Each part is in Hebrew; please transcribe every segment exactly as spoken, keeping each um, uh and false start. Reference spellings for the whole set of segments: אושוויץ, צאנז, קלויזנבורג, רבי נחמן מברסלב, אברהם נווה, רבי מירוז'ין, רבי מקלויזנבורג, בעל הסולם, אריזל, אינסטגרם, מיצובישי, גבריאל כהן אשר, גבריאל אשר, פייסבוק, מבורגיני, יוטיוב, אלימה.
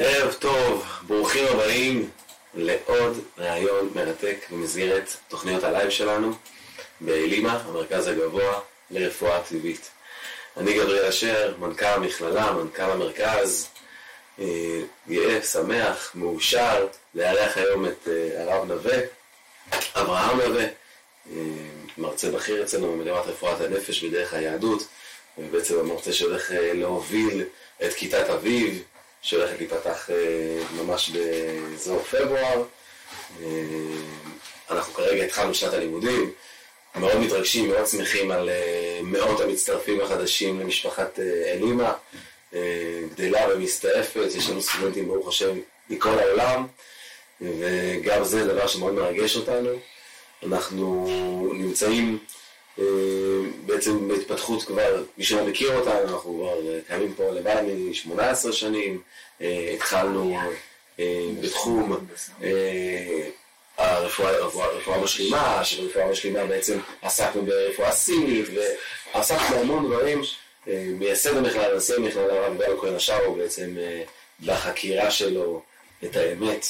ערב טוב, ברוכים הבאים לעוד ראיון מרתק במסגרת תוכניות הלייב שלנו באלימה, המרכז הגבוה לרפואה טבעית. אני גבריאל אשר, מנכ"ל המכללה, מנכ"ל המרכז, גאה, שמח, מאושר, להארח היום את אברהם נווה, אברהם נווה, מרצה בכיר אצלנו במגמת רפואת הנפש בדרך היהדות, ובעצם המרצה שהולך להוביל את כיתת אביו, שהולכת להיפתח ממש באזור פברואר. אנחנו כרגע התחלנו שנת הלימודים, מאוד מתרגשים, מאוד שמחים על מאות המצטרפים החדשים למשפחת אלימה, גדלה ומסתעפת, יש לנו סטודנטים ברוך השם מכל העולם, וגם זה דבר שמאוד מרגש אותנו. אנחנו נמצאים בעצם בהתפתחות כבר, מי שלא מכיר אותנו, אנחנו כבר קיימים פה לבד מ-שמונה עשרה שנים, התחלנו בתחום הרפואה משלימה, שברפואה משלימה בעצם עסקנו ברפואה סינית, ועסקנו המון דברים, מייסד המכלל, נשיא המכלל, הרב גבריאל כהן אשר, בעצם בחקירה שלו את האמת,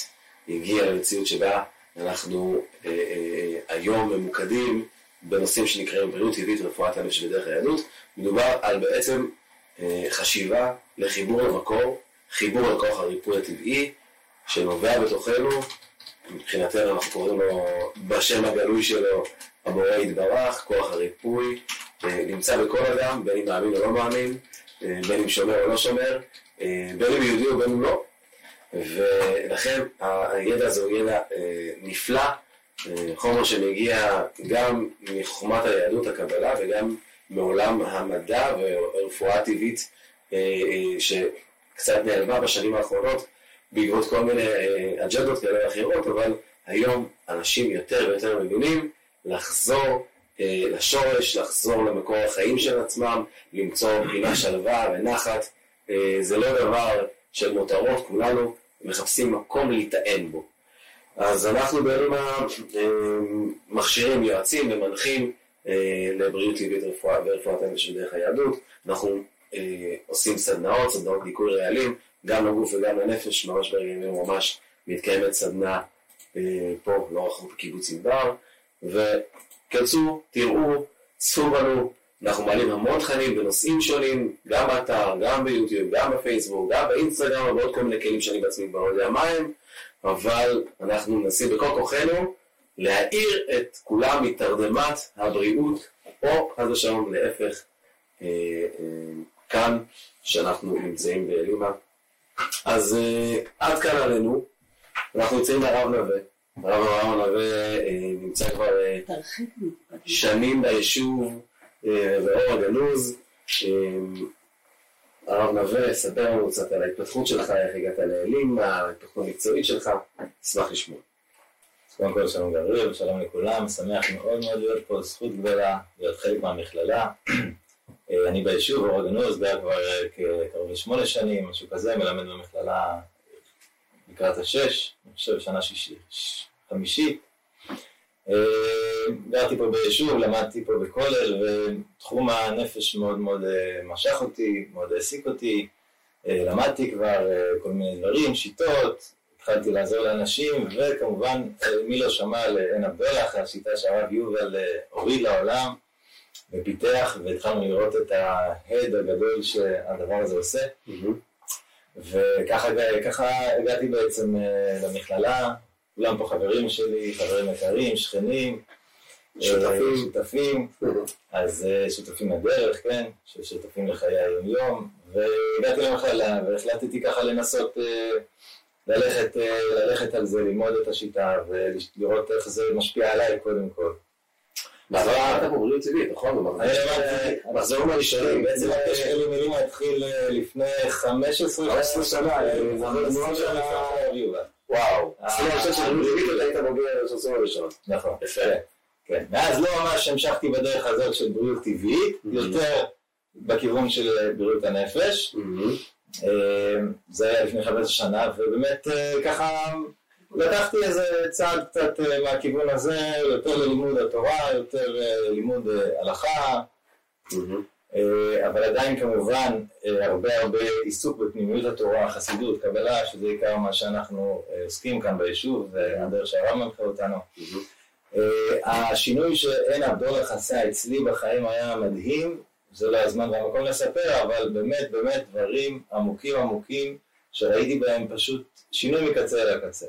הגיע למציאות שבה אנחנו היום ממוקדים בנושאים שנקראים בריאות טבעית ורפואת הנפש בדרך היהדות. מדובר על בעצם חשיבה לחיבור למקור, חיבור על כוח הריפוי הטבעי שנובע בתוכנו, מבחינתנו אנחנו קוראים לו בשם הגלוי שלו הבורא יתברך. כוח הריפוי נמצא בכל אדם, בין אם מאמין או לא מאמין, בין אם שומר או לא שומר, בין אם יהודי ובין אם לא, ולכן הידע הזה הוא ידע נפלא, חומר שמגיע גם מחוכמת היהדות הקבלה וגם מעולם המדע והרפואה הטבעית שקצת נעלמה בשנים האחרונות בעקבות כל מיני אג'נדות כאלה ואחרות, אבל היום אנשים יותר ויותר מבינים לחזור לשורש, לחזור למקור החיים של עצמם, למצוא פינה שלווה ונחת. זה לא דבר של מותרות, כולנו מחפשים מקום להתאם בו. אז אנחנו באלימה מכשירים יועצים ומנחים לבריאות טבעית ורפואת הנפש בדרך היהדות. אנחנו עושים סדנאות, סדנאות ניקוי רעלים, גם לגוף וגם לנפש. ממש ברגעים ממש מתקיימת סדנה פה, לא רחוק בקיבוץ מדבר. וכנסו, תראו, צפו בנו, אנחנו מעלים המון תכנים בנושאים שונים, גם באתר, גם ביוטיוב, גם בפייסבוק, גם באינסטגרם, ועוד כל מיני כלים שאני בעצמי כבר יודע מה הם, אבל אנחנו מנסים בכל כוחנו להאיר את כולם מתרדמת הבריאות, או חד ושלום להפך. אה, אה, כאן שאנחנו נמצאים באלימה. אז אה, עד כאן עלינו. אנחנו יוצאים לרב נווה. הרב אברהם נווה אה, נמצא כבר אה, שנים ביישוב אה, באור הגנוז. אה, הרב נווה, ספר לנו קצת על ההתפתחות שלך, איך הגעת לאלימה, ההתפתחות המקצועית שלך, אשמח לשמוע. קודם כל, שלום גבריאל, שלום לכולם, שמח מאוד מאוד להיות פה, זכות גדולה, להיות חלק מהמכללה. אני ביישוב, אור הגנוז, די כבר קרוב לשמונה שנים, משהו כזה, מלמד במכללה לקראת השש, אני חושב שנה שישית, חמישית. גרתי פה ביישוב, למדתי פה בכולל, ותחום הנפש מאוד מאוד משך אותי, מאוד העסיק אותי. למדתי כבר כל מיני דברים, שיטות, התחלתי לעזור לאנשים, וכמובן מי לא שמע על עין הבלח, השיטה שהרב יובל הוריד לעולם ופיתח, והתחלנו לראות את ההד הגדול שהדבר הזה עושה. וככה הגעתי בעצם למכללה, כולם פה חברים שלי, חברים יקרים, שכנים, שותפים, שותפים, אז שותפים לדרך, כן, שותפים לחיי היום-יום, והגעתי למכללה והחלטתי ככה לנסות ללכת, ללכת על זה, ללמוד את השיטה ולראות איך זה משפיע עליי קודם כל. בעבר אתה בבריאות טבעית, נכון? המחזור מהראשונים, בעצם אלה מילים התחיל לפני חמש עשרה שנה, חמש עשרה שנה יובל. וואו, אני חושב שאני זווית אותה, היית מוגיע שעושים הראשון. נכון, יפה. כן, ואז לא ממש המשכתי בדרך הזאת של בריאות טבעית, יותר בכיוון של בריאות הנפש. זה היה לפני חמש שנה, ובאמת ככה לקחתי איזה צעד קצת מהכיוון הזה, יותר ללימוד התורה, יותר ללימוד הלכה. אבל עדיין כמובן הרבה הרבה עיסוק בפנימיות התורה, חסידות, קבלה, שזה עיקר מה שאנחנו עוסקים כאן ביישוב, והדרך שהרמב"ם מנחה אותנו. השינוי שאין עבדו לחסה אצלי בחיים היה מדהים, זה לא הזמן והמקום לספר, אבל באמת באמת דברים עמוקים עמוקים שראיתי בהם פשוט שינוי מקצה אל הקצה.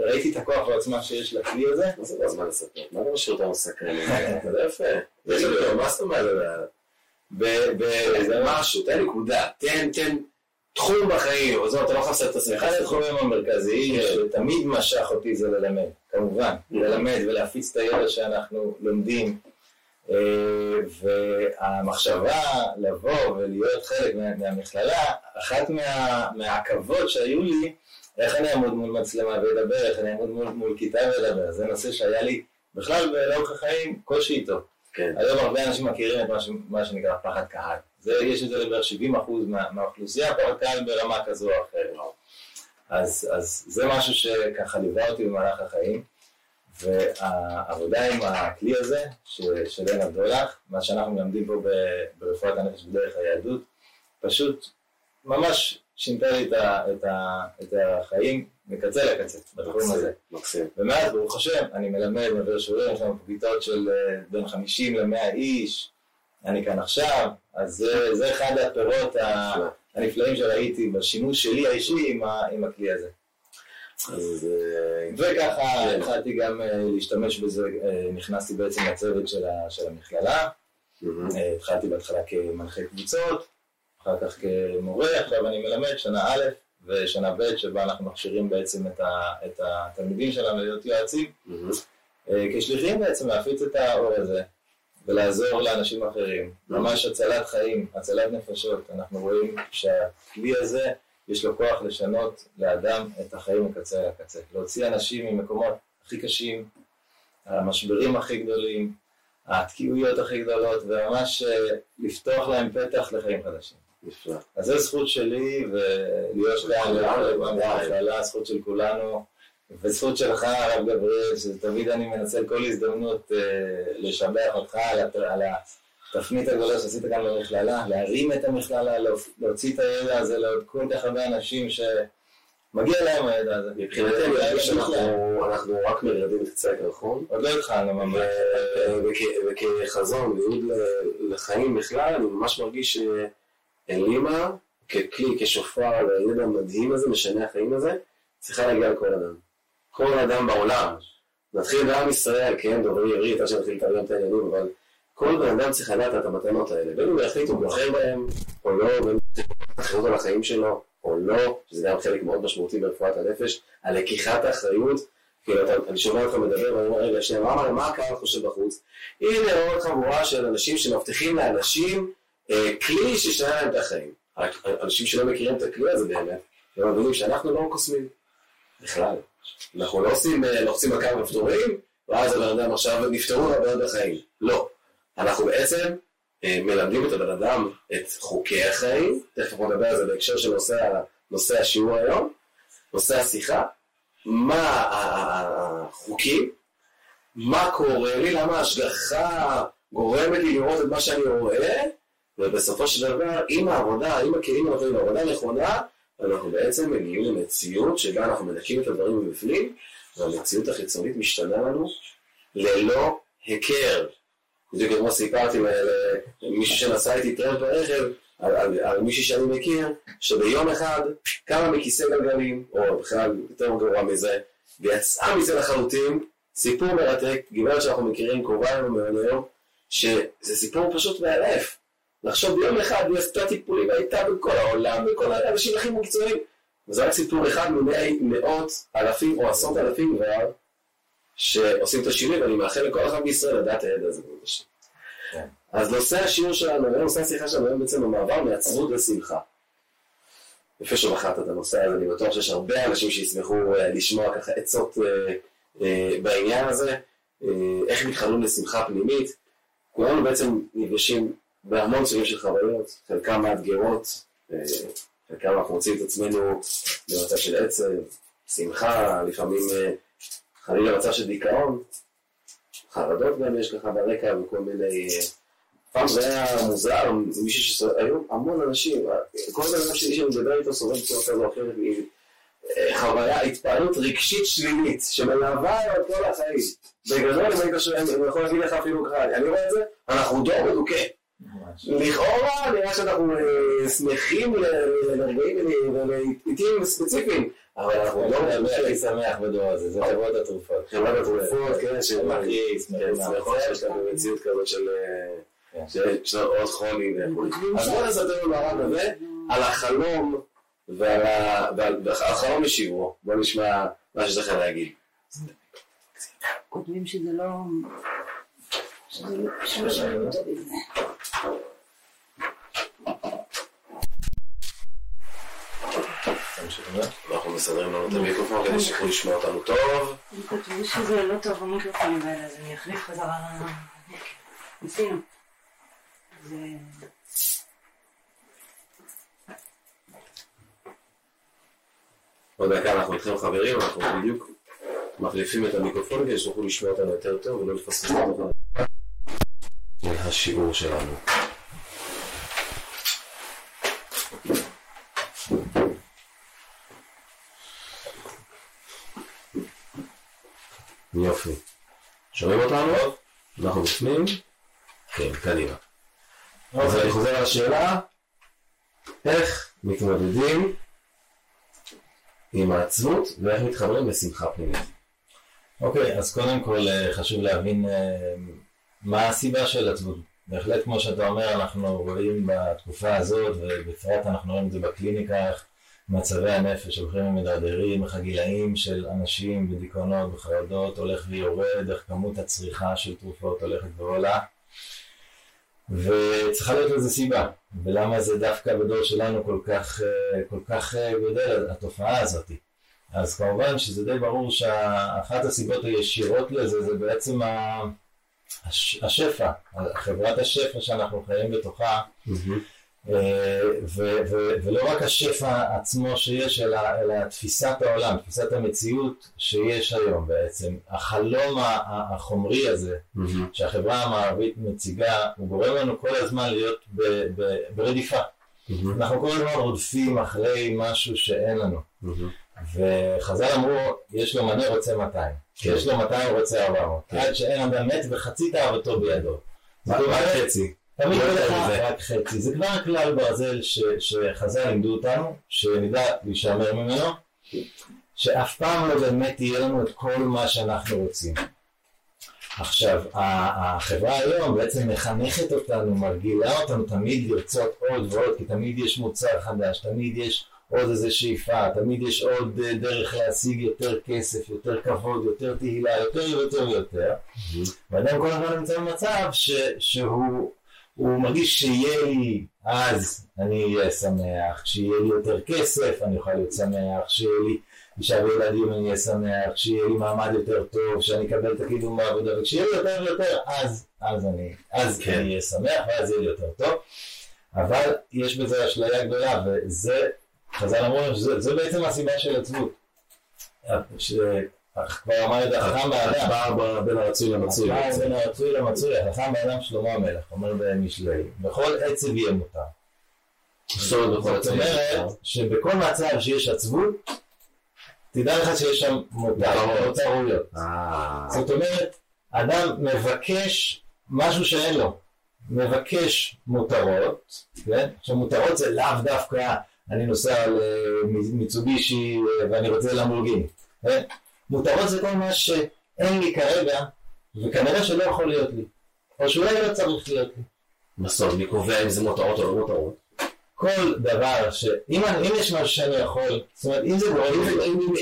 ראיתי את הכוח בעצמה שיש לכלי הזה. זה לא הזמן לספר, מה לא משאיר אותם סקרנים? זה יפה, זה יפה, מה זאת אומרת? זה משהו, תן נקודה, תן, תן תחום בחיים, או זאת, אתה לא חפשת את עצמך. אחד התחומים המרכזיים שתמיד משך אותי זה ללמד, כמובן, ללמד ולהפיץ את הידע שאנחנו לומדים, והמחשבה לבוא ולהיות חלק מהמכללה, אחת מהעכבות שהיו לי, איך אני אעמוד מול מצלמה ולדבר, איך אני אעמוד מול כיתה ולדבר, זה נושא שהיה לי בכלל ולאורך החיים קושי איתו. היום הרבה אנשים מכירים את מה שנקרא פחד קהל, יש את זה לבערך שבעים אחוז מהאוכלוסייה, פחד קהל ברמה כזו או אחרת, אז זה משהו שככה ליווה אותי במהלך החיים, והעבודה עם הכלי הזה של אין עבדו לך, מה שאנחנו מלמדים פה ברפואת הנפש בדרך היהדות, פשוט ממש שינתה לי את החיים מקצה לקצה בתחום הזה. ומאז ברוך השם אני מלמד, מעביר שיעורים, יש לנו פגיטות של בין חמישים למאה איש, אני כאן עכשיו, אז זה אחד הפירות הנפלאים שראיתי בשימוש שלי האישי עם הכלי הזה. וככה התחלתי גם להשתמש בזה, נכנסתי בעצם לצוות של המכללה, התחלתי בהתחלה כמנחה קבוצות, אחר כך כמורה, עכשיו אני מלמד שנה א' ושנה ב' שבה אנחנו מכשירים בעצם את התלמידים שלנו להיות יועצים, כשליחים בעצם להפיץ את האור הזה ולעזור לאנשים אחרים, ממש הצלת חיים, הצלת נפשות, אנחנו רואים שהכלי הזה יש לו כוח לשנות לאדם את החיים מקצה לקצה, להוציא אנשים ממקומות הכי קשים, המשברים הכי גדולים, התקיעויות הכי גדולות, וממש לפתוח להם פתח לחיים חדשים. נפלא. אז זו זכות שלי, ולהיות כאן להכללה, הזכות של כולנו, וזכות שלך הרב גבריאל, שתמיד אני מנצל כל הזדמנות לשבח אותך על ה... תפנית הגדולה שעשית כאן במכללה, להרים את המכללה, להוציא את הידע הזה לעוד כל כך הרבה אנשים שמגיע להם הידע הזה. מבחינתי, אני חושב שאנחנו רק מרדים קצת, נכון? עוד לא התחלנו ממש. וכחזון, ועוד לחיים בכלל, אני ממש מרגיש שאלימה, ככלי, כשופר, הידע המדהים הזה, משנה החיים הזה, צריכה להגיע לכל אדם. כל אדם בעולם. נתחיל בעם ישראל, כן, דוברי עברית, עד שנתחיל את העולם תעניינים, אבל... כל בן אדם צריך לדעת את המתנות האלה, בין אם הוא יחליט, הוא בוחר בהם, או לא, בין אם הוא תחליט אותו לחיים שלו, או לא, שזה גם חלק מאוד משמעותי ברפואת הנפש, על לקיחת האחריות, כאילו, אני שומע אותך מדבר, ואני אומר, רגע, שנייה, מה אמר, מה קרה חושב בחוץ? הנה עוד חבורה של אנשים שמבטיחים לאנשים כלי ששנה להם את החיים. אנשים שלא מכירים את הכלי הזה באמת, הם מבינים שאנחנו לא קוסמים, בכלל. אנחנו לא עושים, לוחצים הקו ופתורים, ואז הבן אדם עכשיו נפטרו לבעיות החיים. לא. אנחנו בעצם מלמדים את הבן אדם את חוקי החיים, תכף נדבר על זה בהקשר של נושא השיעור היום, נושא השיחה, מה החוקים, מה קורה לי, למה ההשגחה גורמת לי לראות את מה שאני רואה, ובסופו של דבר, עם העבודה, עם הכלים הנכונים, העבודה נכונה, אנחנו בעצם מגיעים למציאות שבה אנחנו מנקים את הדברים מבפנים, והמציאות החיצונית משתנה לנו ללא היכר. בדיוק כמו סיפרתי למישהו שנסע איתי טרמפ ברכב, על, על, על מישהו שאני מכיר, שביום אחד קמה מכיסא גלגלים, או בכלל יותר גרוע מזה, ויצאה מזה לחלוטין, סיפור מרתק, גברת שאנחנו מכירים, קרובה לנו מאוד היום, שזה סיפור פשוט מאלף. לחשוב ביום אחד, היא עשתה טיפולים, הייתה בכל העולם, בכל האנשים הכי מקצועיים. וזה רק סיפור אחד ממאי מאות אלפים או עשרות אלפים כבר, שעושים את השינוי, ואני מאחל לכל אחד בישראל לדעת הידע הזה בגלל השם. אז נושא השיעור שלנו, נושא השיחה שלנו, היום בעצם המעבר מעצבות לשמחה. יפה שבחרת את הנושא הזה, אני בטוח שיש הרבה אנשים שישמחו לשמוע ככה עצות בעניין הזה, איך מתחלנו לשמחה פנימית. כולנו בעצם נפגשים בהמון סוגים של חוויות, חלקם מאתגרות, חלקם אנחנו מוצאים את עצמנו במצב של עצב, שמחה, לפעמים... חלילה מצב של דיכאון, חרדות גם יש לך ברקע וכל מיני פעם זה היה מוזר, היו המון אנשים, כל אדם שמישהו מדבר איתו סובל בצורה כזו או אחרת, היא חוויה, התפעלות רגשית שלילית, שמלווה את כל החיים. בגדול, אני יכול להגיד לך אפילו ככה, אני רואה את זה, אנחנו דור מדוכא. לכאורה נראה שאנחנו שמחים לרגעים ולעיתים ספציפיים, אבל אנחנו לא יודעים שהיא שמח בדור הזה, זה חברות התרופות. חברות התרופות, כן, שמחים, שמחות שיש לנו מציאות כזאת של עוד חולי. אז בואו נסתר במערב הזה על החלום ועל החלום לשיברו. בואו נשמע מה שצריך להגיד. כותבים שזה לא... שזה לא שווה יותר בזה. אנחנו מסדרים לנו את המיקרופון כדי שיכול לשמוע אותנו טוב. אני כתבו שזה לא טוב המיקרופונים האלה, אז אני אחליף חזרה ניסינו. זה... עוד דקה אנחנו איתכם חברים, אנחנו בדיוק מחליפים את המיקרופון כדי שיכול לשמוע אותנו יותר טוב ולא לפספס אותנו מהשיעור שלנו. יופי. שומעים אותנו? אנחנו בפנים? כן, קדימה. אז אני חוזר על השאלה, איך מתמודדים עם העצבות ואיך מתחברים בשמחה פנימית? אוקיי, אז קודם כל חשוב להבין מה הסיבה של עצבות. בהחלט כמו שאתה אומר, אנחנו רואים בתקופה הזאת, ובפרט אנחנו רואים את זה בקליניקה, מצבי הנפש הולכים ומדרדרים, הגילאים של אנשים בדיכאונות וחרדות הולך ויורד, איך כמות הצריכה של תרופות הולכת ועולה, וצריכה להיות לזה סיבה. ולמה זה דווקא בדור שלנו כל כך, כל כך גודל התופעה הזאת? אז כמובן שזה די ברור שאחת הסיבות הישירות לזה זה בעצם השפע, חברת השפע שאנחנו חיים בתוכה. ו- ו- ולא רק השפע עצמו שיש, אלא, אלא תפיסת העולם, תפיסת המציאות שיש היום בעצם. החלום החומרי הזה שהחברה המערבית מציגה, הוא גורם לנו כל הזמן להיות ב- ב- ברדיפה. אנחנו כל הזמן רודפים אחרי משהו שאין לנו. וחז"ל אמרו, יש לו מנה רוצה מאתיים, יש לו מאתיים רוצה ארבע מאות, עד שאין באמת וחצי תאוותו בידו. זאת אומרת חצי. תמיד רק חצי, זה כבר כלל ברזל שחז"ל לימדו אותנו, שנדע להישמר ממנו, שאף פעם לא באמת יהיה לנו את כל מה שאנחנו רוצים. עכשיו, החברה היום בעצם מחנכת אותנו, מרגילה אותנו תמיד לרצות עוד ועוד, כי תמיד יש מוצר חדש, תמיד יש עוד איזה שאיפה, תמיד יש עוד דרך להשיג יותר כסף, יותר כבוד, יותר תהילה, יותר ויותר ויותר. ואדם כל הזמן נמצא במצב שהוא... הוא מרגיש שיהיה לי, אז אני אהיה שמח, שיהיה לי יותר כסף, אני אוכל להיות שמח, שיהיה לי אישה וילדים, אני אהיה שמח, שיהיה לי מעמד יותר טוב, שאני אקבל את הקידום בעבודה, וכשיהיה לי יותר ויותר, אז, אז אני, אז כן. אני אהיה שמח, ואז יהיה לי יותר טוב. אבל יש בזה אשליה גדולה, וזה, חז"ל אמרו, זה, זה בעצם הסיבה של עצבות. ש... כבר אמר את החכם באדם, הפער בין הרצוי למצוי, הפער בין הרצוי למצוי, החכם באדם שלמה המלך, אומר במשלי, בכל עצב יהיה מותר. זאת אומרת שבכל מצב שיש עצבות, תדע לך שיש שם מותר, מותרויות. זאת אומרת, אדם מבקש משהו שאין לו, מבקש מותרות, עכשיו מותרות זה לאו דווקא, אני נוסע על מיצובישי ואני רוצה למבורגיני. מותרות זה כל מה שאין לי כרגע, וכנראה שלא יכול להיות לי. או שאולי לא צריך להיות לי. בסוף, אני קובע אם זה מותרות או לא מותרות. כל דבר ש... אם יש משהו שאני יכול, זאת אומרת, אם זה מותרות,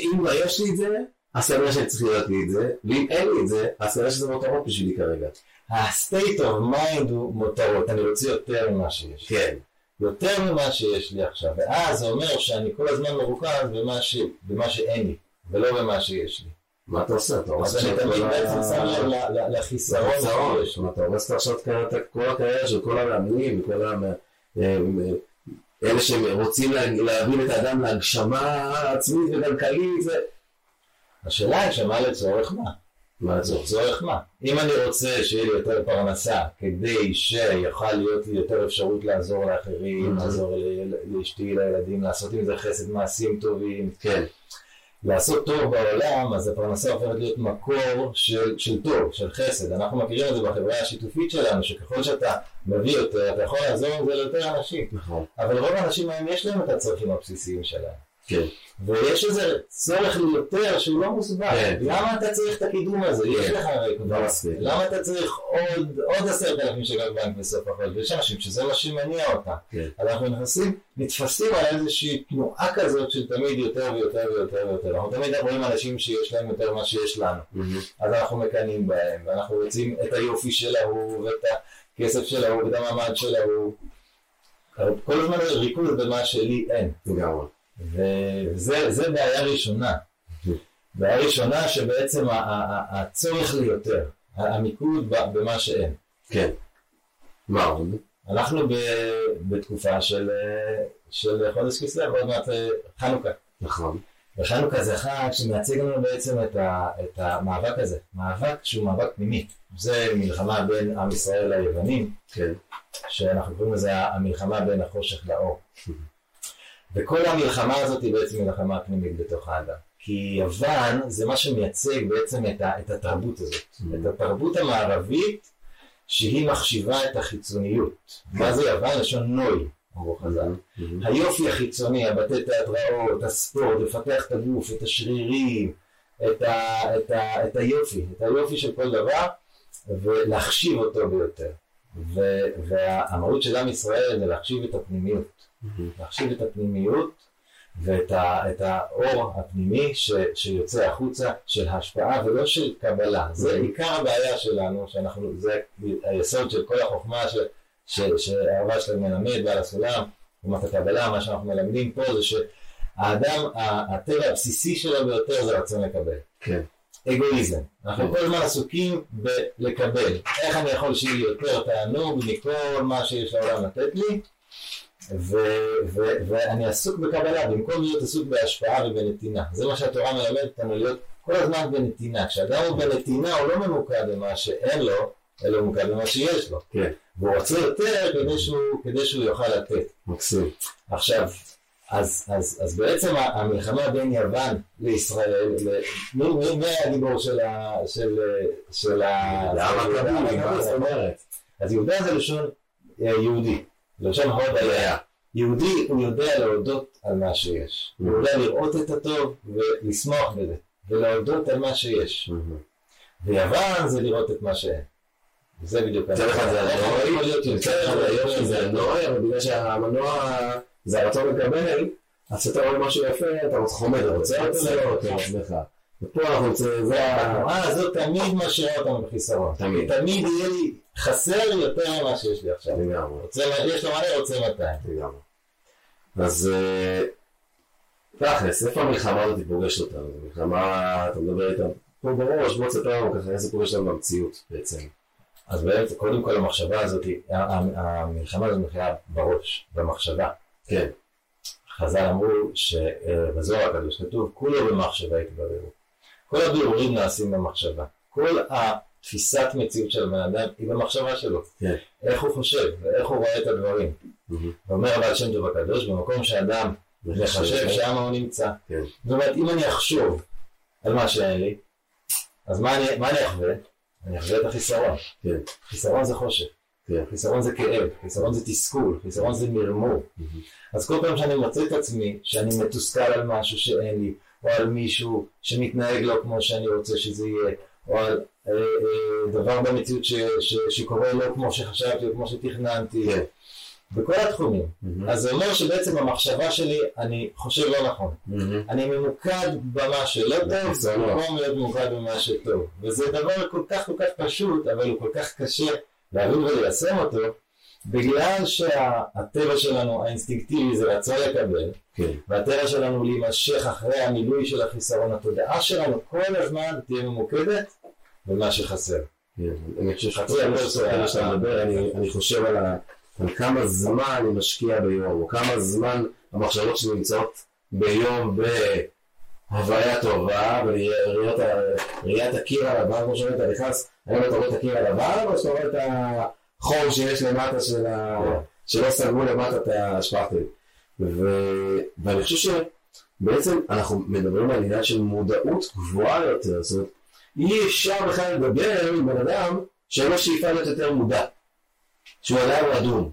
אם לא יש לי את זה, אז כנראה שצריך להיות לי את זה, ואם אין לי את זה, אז כנראה שזה מותרות בשבילי כרגע. ה-state of mind הוא מותרות, אני רוצה יותר ממה שיש. כן. יותר ממה שיש לי עכשיו. ואז זה אומר שאני כל הזמן מרוכז במה שאין לי. ולא במה שיש לי. מה אתה עושה? אתה עושה שאתה לחיסרון. אתה עושה עכשיו את כל הקריירה של כל המאמינים, וכל אלה שרוצים להבין את האדם להגשמה עצמית וכלכלית. השאלה היא שמה לצורך מה? מה זה צורך מה? אם אני רוצה שיהיה לי יותר פרנסה, כדי שיוכל להיות לי יותר אפשרות לעזור לאחרים, לעזור לאשתי, לילדים, לעשות עם זה חסד מעשים טובים, כן. לעשות טוב בעולם, אז הפרנסה הופכת להיות מקור של, של טוב, של חסד. אנחנו מכירים את זה בחברה השיתופית שלנו, שככל שאתה מביא יותר, אתה יכול לעזור עם זה ליותר אנשים. נכון. אבל רוב האנשים האם יש להם את הצרכים הבסיסיים שלנו. כן. ויש איזה צורך ליותר שהוא לא מוסבר. כן. למה אתה צריך את הקידום הזה? כן. יש לך הרי קודם. למה אתה צריך עוד, עוד עשרת אלפים שגל בנק בסוף החול? ויש אנשים שזה מה שמניע אותה. כן. אנחנו נכנסים, נתפסים על איזושהי תנועה כזאת של תמיד יותר ויותר ויותר ויותר. אנחנו תמיד רואים אנשים שיש להם יותר מה שיש לנו. Mm-hmm. אז אנחנו מקנים בהם, ואנחנו רוצים את היופי שלהו, ואת הכסף שלהו, ואת המעמד שלהו. כל הזמן יש ריכוז במה שלי אין. גרוע. וזה בעיה ראשונה, בעיה ראשונה שבעצם הצורך ליותר, המיקוד במה שאין. כן, מה עוד? אנחנו בתקופה של חודש כסלו, עוד מעט חנוכה. נכון. וחנוכה זה חג שמייצג לנו בעצם את המאבק הזה, מאבק שהוא מאבק פנימי. זה מלחמה בין עם ישראל ליוונים, שאנחנו קוראים לזה המלחמה בין החושך לאור. וכל המלחמה הזאת היא בעצם מלחמה פנימית בתוך האדם. כי יוון זה מה שמייצג בעצם את, ה, את התרבות הזאת. Mm-hmm. את התרבות המערבית שהיא מחשיבה את החיצוניות. Mm-hmm. מה זה יוון? לשון נוי, ברוך חז"ל. Mm-hmm. היופי החיצוני, הבתי תיאטראות, הספורט, לפתח את הגוף, את השרירים, את, ה, את, ה, את היופי, את היופי של כל דבר, ולהחשיב אותו ביותר. ו, והמהות של עם ישראל זה להחשיב את הפנימיות. להחשיב את הפנימיות ואת ה, את האור הפנימי ש, שיוצא החוצה של השפעה ולא של קבלה. זה עיקר הבעיה שלנו, שאנחנו, זה היסוד של כל החוכמה ש, ש, שהרב שלנו מלמד בעל הסולם, כלומר הקבלה, מה שאנחנו מלמדים פה זה שהאדם, הטבע הבסיסי שלו ביותר זה רצון לקבל. כן. אגואיזם. אנחנו כל הזמן עסוקים בלקבל. איך אני יכול שיהיה יותר תענוג מכל מה שיש לעולם לתת לי? ואני עסוק בקבלה במקום להיות עסוק בהשפעה ובנתינה. זה מה שהתורה מלמדת אותנו, להיות כל הזמן בנתינה. כשאדם הוא בנתינה הוא לא ממוקד במה שאין לו, אלא ממוקד במה שיש לו. והוא רוצה יותר כדי שהוא יוכל לתת. מקסים. עכשיו, אז בעצם המלחמה בין יוון לישראל, מהגיבור של הקבלה. אז יהודה זה לשון יהודי. לשם הוד עליה. יהודי הוא יודע להודות על מה שיש. הוא יודע לראות את הטוב ולשמוח בזה. ולהודות על מה שיש. ויוון זה לראות את מה שאין. זה בדיוק. זה אחד זה הנוער. זה אחד היופי זה הנוער. בגלל שהמנוע זה הרצון לקבל. אז כשאתה רואה משהו יפה, אתה חומד. אתה רוצה את זה לא יותר עצמך. ופה אנחנו רוצים, זה התנועה הזאת תמיד משאירה אותנו בחיסרון. תמיד. תמיד יהיה לי חסר יותר ממה שיש לי עכשיו. יש לו מלא, רוצה מאתיים. אז תכלס, איפה המלחמה הזאת פוגשת אותנו? המלחמה, אתה מדבר איתם, פה בראש, בוא תספר לנו ככה, איזה פוגשת לנו במציאות בעצם. אז באמת, קודם כל המחשבה הזאת, המלחמה הזאת מתחילה בראש, במחשבה. כן. חז"ל אמרו שבזוהר הקדוש כתוב, כולו במחשבה יתבררו. כל הבירורים נעשים במחשבה. כל התפיסת מציאות של הבן אדם היא במחשבה שלו. איך הוא חושב ואיך הוא רואה את הדברים. ואומר הבעל שם טוב הקדוש, במקום שאדם מחשב שם הוא נמצא. זאת אומרת, אם אני אחשוב על מה שאין לי, אז מה אני אחווה? אני אחווה את החיסרון. חיסרון זה חושב. חיסרון זה כאב, חיסרון זה תסכול, חיסרון זה מרמור. אז כל פעם שאני מוצא את עצמי, שאני מתוסכל על משהו שאין לי, או על מישהו שמתנהג לו כמו שאני רוצה שזה יהיה, או על דבר במציאות שקורה לא כמו שחשבתי או כמו שתכננתי, בכל התחומים. אז זה אומר שבעצם המחשבה שלי, אני חושב לא נכון. אני ממוקד במה שלא טוב, זה מקום להיות ממוקד במה שטוב. וזה דבר כל כך כל כך פשוט, אבל הוא כל כך קשה, להבין וליישם אותו, בגלל שהטבע שלנו האינסטינקטיבי זה רצון לקבל, כן. והטבע שלנו להימשך אחרי המילוי של החיסרון, התודעה שלנו כל הזמן תהיה ממוקדת במה שחסר. כן. אני חושב שאתה מדבר, אני, אני חושב על, ה, על כמה זמן אני משקיע ביום, או כמה זמן המחשבות שנמצאות ביום ב... הוויה טובה, וראיית הקיר הלבן, כמו שאומרים את הלכנס, היום אתה רואה את הקיר הלבן, או שאתה רואה את החור שיש למטה של ה... שלא סגרו למטה את השפחתית. ואני חושב שבעצם אנחנו מדברים על עניין של מודעות גבוהה יותר, זאת אומרת, אי אפשר בכלל לדבר עם בן אדם שלא שאיפה להיות יותר מודע, שהוא עדיין אדום.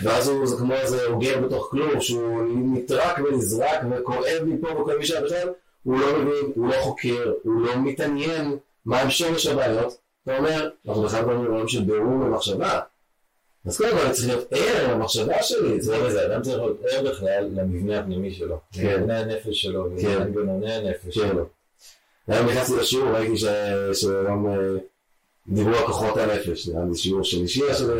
ואז זה כמו איזה הוגר בתוך כלום, שהוא נטרק ונזרק וכואב מפה וכל מי שהבשל, הוא לא מבין, הוא לא חוקר, הוא לא מתעניין מה הם שורש הבעיות. אתה אומר, אנחנו בכלל פעמים רואים של בירור במחשבה. אז קודם כל אני צריך להיות ער למחשבה שלי. זה לא בזה, אדם צריך להיות ער בכלל למבנה הפנימי שלו, למבנה הנפש שלו, למבנה הנפש שלו. היום נכנסתי לשיעור, ראיתי שהיום דיברו על כוחות הנפש, נראה לי שיעור של אישיה של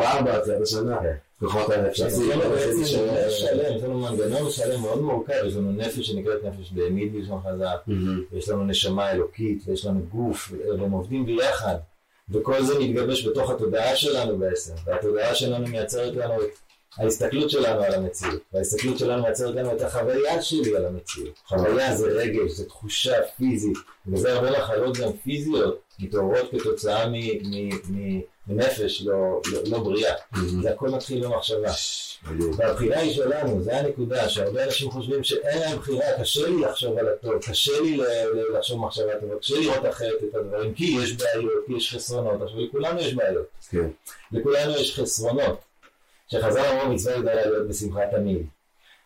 ארבע, זה עד השנה, כוחות הנפש. זה לא בעצם שלם, יש לנו מנגנון שלם מאוד מורכב, יש לנו נפש שנקראת נפש בהמית בלשון חז"ל, ויש לנו נשמה אלוקית, ויש לנו גוף, והם עובדים ביחד, וכל זה מתגבש בתוך התודעה שלנו בעצם, והתודעה שלנו מייצרת לנו את ההסתכלות שלנו על המציאות, וההסתכלות שלנו מייצרת לנו את החוויה שלי על המציאות. חוויה זה רגש, זה תחושה פיזית, וזה הרבה לחלות גם פיזיות, מתעוררות כתוצאה מנפש לא בריאה. זה הכל מתחיל במחשבה. והבחירה היא שלנו, זה הנקודה שהרבה אנשים חושבים שאין להם בחירה, קשה לי לחשוב על הטוב, קשה לי לחשוב מחשבה טובה, קשה לי לראות אחרת את הדברים, כי יש בעיות, כי יש חסרונות. עכשיו לכולנו יש בעיות, לכולנו יש חסרונות. שחז"ל אמרו מצווה גדולה להיות בשמחה תמיד.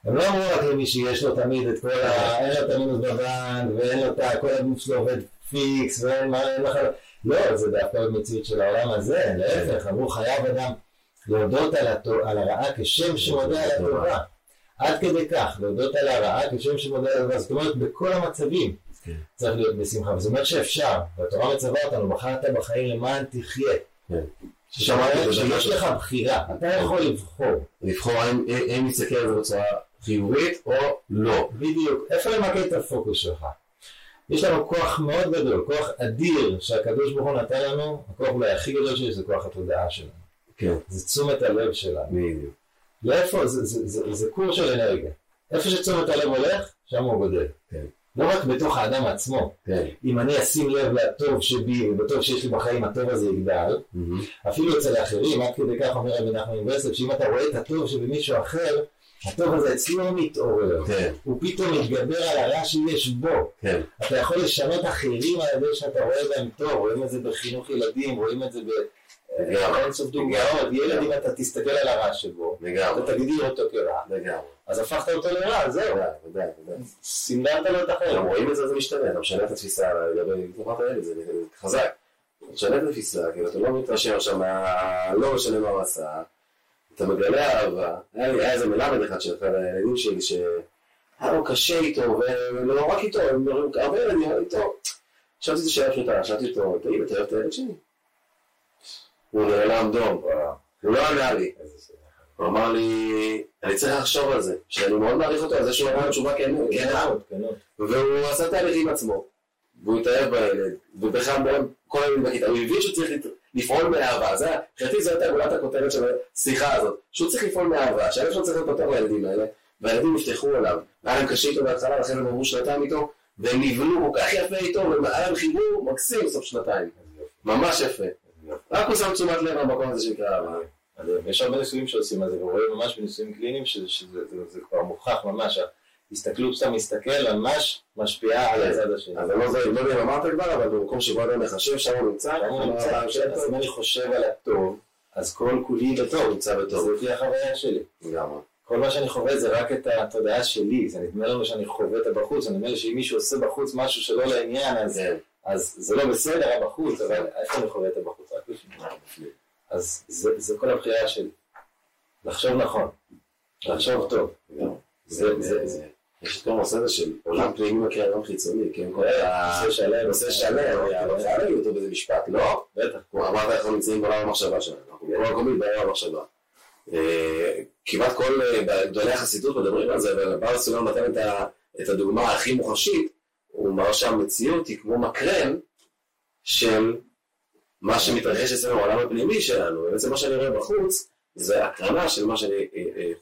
הם לא אמרו רק למי שיש לו תמיד את כל ה... אין לו תמיד בבנק, ואין לו את כל הגוף שלו עובד פיקס, ואין מה... לא, זה דווקא במציאות של העולם הזה, להפך, אמרו חייב אדם להודות על הרעה כשם שמודה על הטובה. עד כדי כך, להודות על הרעה כשם שמודה על הטובה, זאת אומרת, בכל המצבים צריך להיות בשמחה. זאת אומרת שאפשר, והתורה מצווה אותנו, בחרת בחיים למען תחיה. שיש לך בחירה, אתה יכול לבחור לבחור אם להסתכל על זה בצורה חיובית או לא. בדיוק, איפה למקד את הפוקוס שלך? יש לנו כוח מאוד גדול, כוח אדיר שהקדוש ברוך הוא נתן לנו. הכוח אולי הכי גדול שיש זה כוח התודעה שלנו, זה תשומת הלב שלנו. לאיפה? זה קור של אנרגיה, איפה שתשומת הלב הולך שם הוא גודל, לא רק בתוך האדם עצמו. אם אני אשים לב לטוב שבי ובטוב שיש לי בחיים, הטוב הזה יגדל. אפילו אצל האחרים, עד כדי כך אומר רבי נחמן מברסלב, שאם אתה רואה את הטוב שבמישהו אחר, הטוב הזה אצלו מתעורר, הוא פתאום מתגבר על הרע שיש בו. אתה יכול לשנות אחרים על ידי שאתה רואה בהם טוב. רואים את זה בחינוך ילדים, רואים את זה ב... ילד, אם אתה תסתכל על הרע שבו ותגדיר אותו כרע, אז הפכת אותו לרע, זהו, סמדרת לו את החיים. הם רואים את זה, זה משתנה, אתה משנה את התפיסה לגבי תנוחת הילד, זה חזק, אתה משנה את התפיסה, כי אתה לא מתרשם שם, לא משנה מה הוא עשה, אתה מגלה אהבה. היה איזה מלמד אחד שלך לילדים שלי שהיה לו קשה איתו, ולא רק איתו, הרבה ילדים איתו. שאלתי את זה שאלה פשוטה, שאלתי איתו, תגיד, אתה אוהב את הילד שלי? הוא נעלם דום, הוא לא ענה לי. הוא אמר לי, אני צריך לחשוב על זה, שאני מאוד מעריך אותו על זה שהוא אמר תשובה כנות, והוא עשה תהליך עם עצמו, והוא התאהב בילד, ובכלל כל הילד בכיתה, הוא הבין שהוא צריך לפעול מאהבה. זה, חייתי זאת הגולת הכותרת של השיחה הזאת, שהוא צריך לפעול מאהבה, שהילד שלא צריך לפתור לילדים האלה, והילדים נפתחו עליו, היה להם קשה איתו בהתחלה, לכן הם עברו שנתיים איתו, והם נבלו כל כך יפה איתו, והיה להם חיבור מקסים סוף שנתיים, ממש יפה. רק הוא שם תשומת לב במקום הזה שנקרא אהבה. יש הרבה ניסויים שעושים על זה, ורואים ממש בניסויים קליניים שזה כבר מוכח ממש, ההסתכלות שאתה מסתכל ממש משפיעה על הצד השני. אז אני לא יודע אם אמרת כבר, אבל במקום שבו אני מחשב, שם הוא נמצא, אז אם אני חושב על הטוב, אז כל כולי בטוב נמצא בטוב. זה לפי החוויה שלי. כל מה שאני חווה זה רק את התודעה שלי, זה נדמה לנו שאני חווה את הבחוץ, אני אומר שאם מישהו עושה בחוץ משהו שלא לעניין, אז זה לא בסדר הבחוץ, אבל איפה אני חווה את הבחוץ? רק בשביל אז זה, זה כל הבחירה שלי. לחשוב נכון, לחשוב טוב. זה, זה, זה. יש את כל המוסדה של עולם פנימי מכיר עולם חיצוני, כן? נושא שלם, נושא שלם, אבל חייבים אותו באיזה משפט, לא? בטח. הוא אמרת, אנחנו נמצאים בעולם המחשבה שלנו, אנחנו כל הכל מתבהר במחשבה. כמעט כל גדולי החסידות מדברים על זה, ובעל הסולם נתן את הדוגמה הכי מוחשית, הוא מראה שהמציאות היא כמו מקרן של... מה שמתרחש אצלנו העולם הפנימי שלנו, בעצם מה שאני רואה בחוץ, זה הקרנה של מה שאני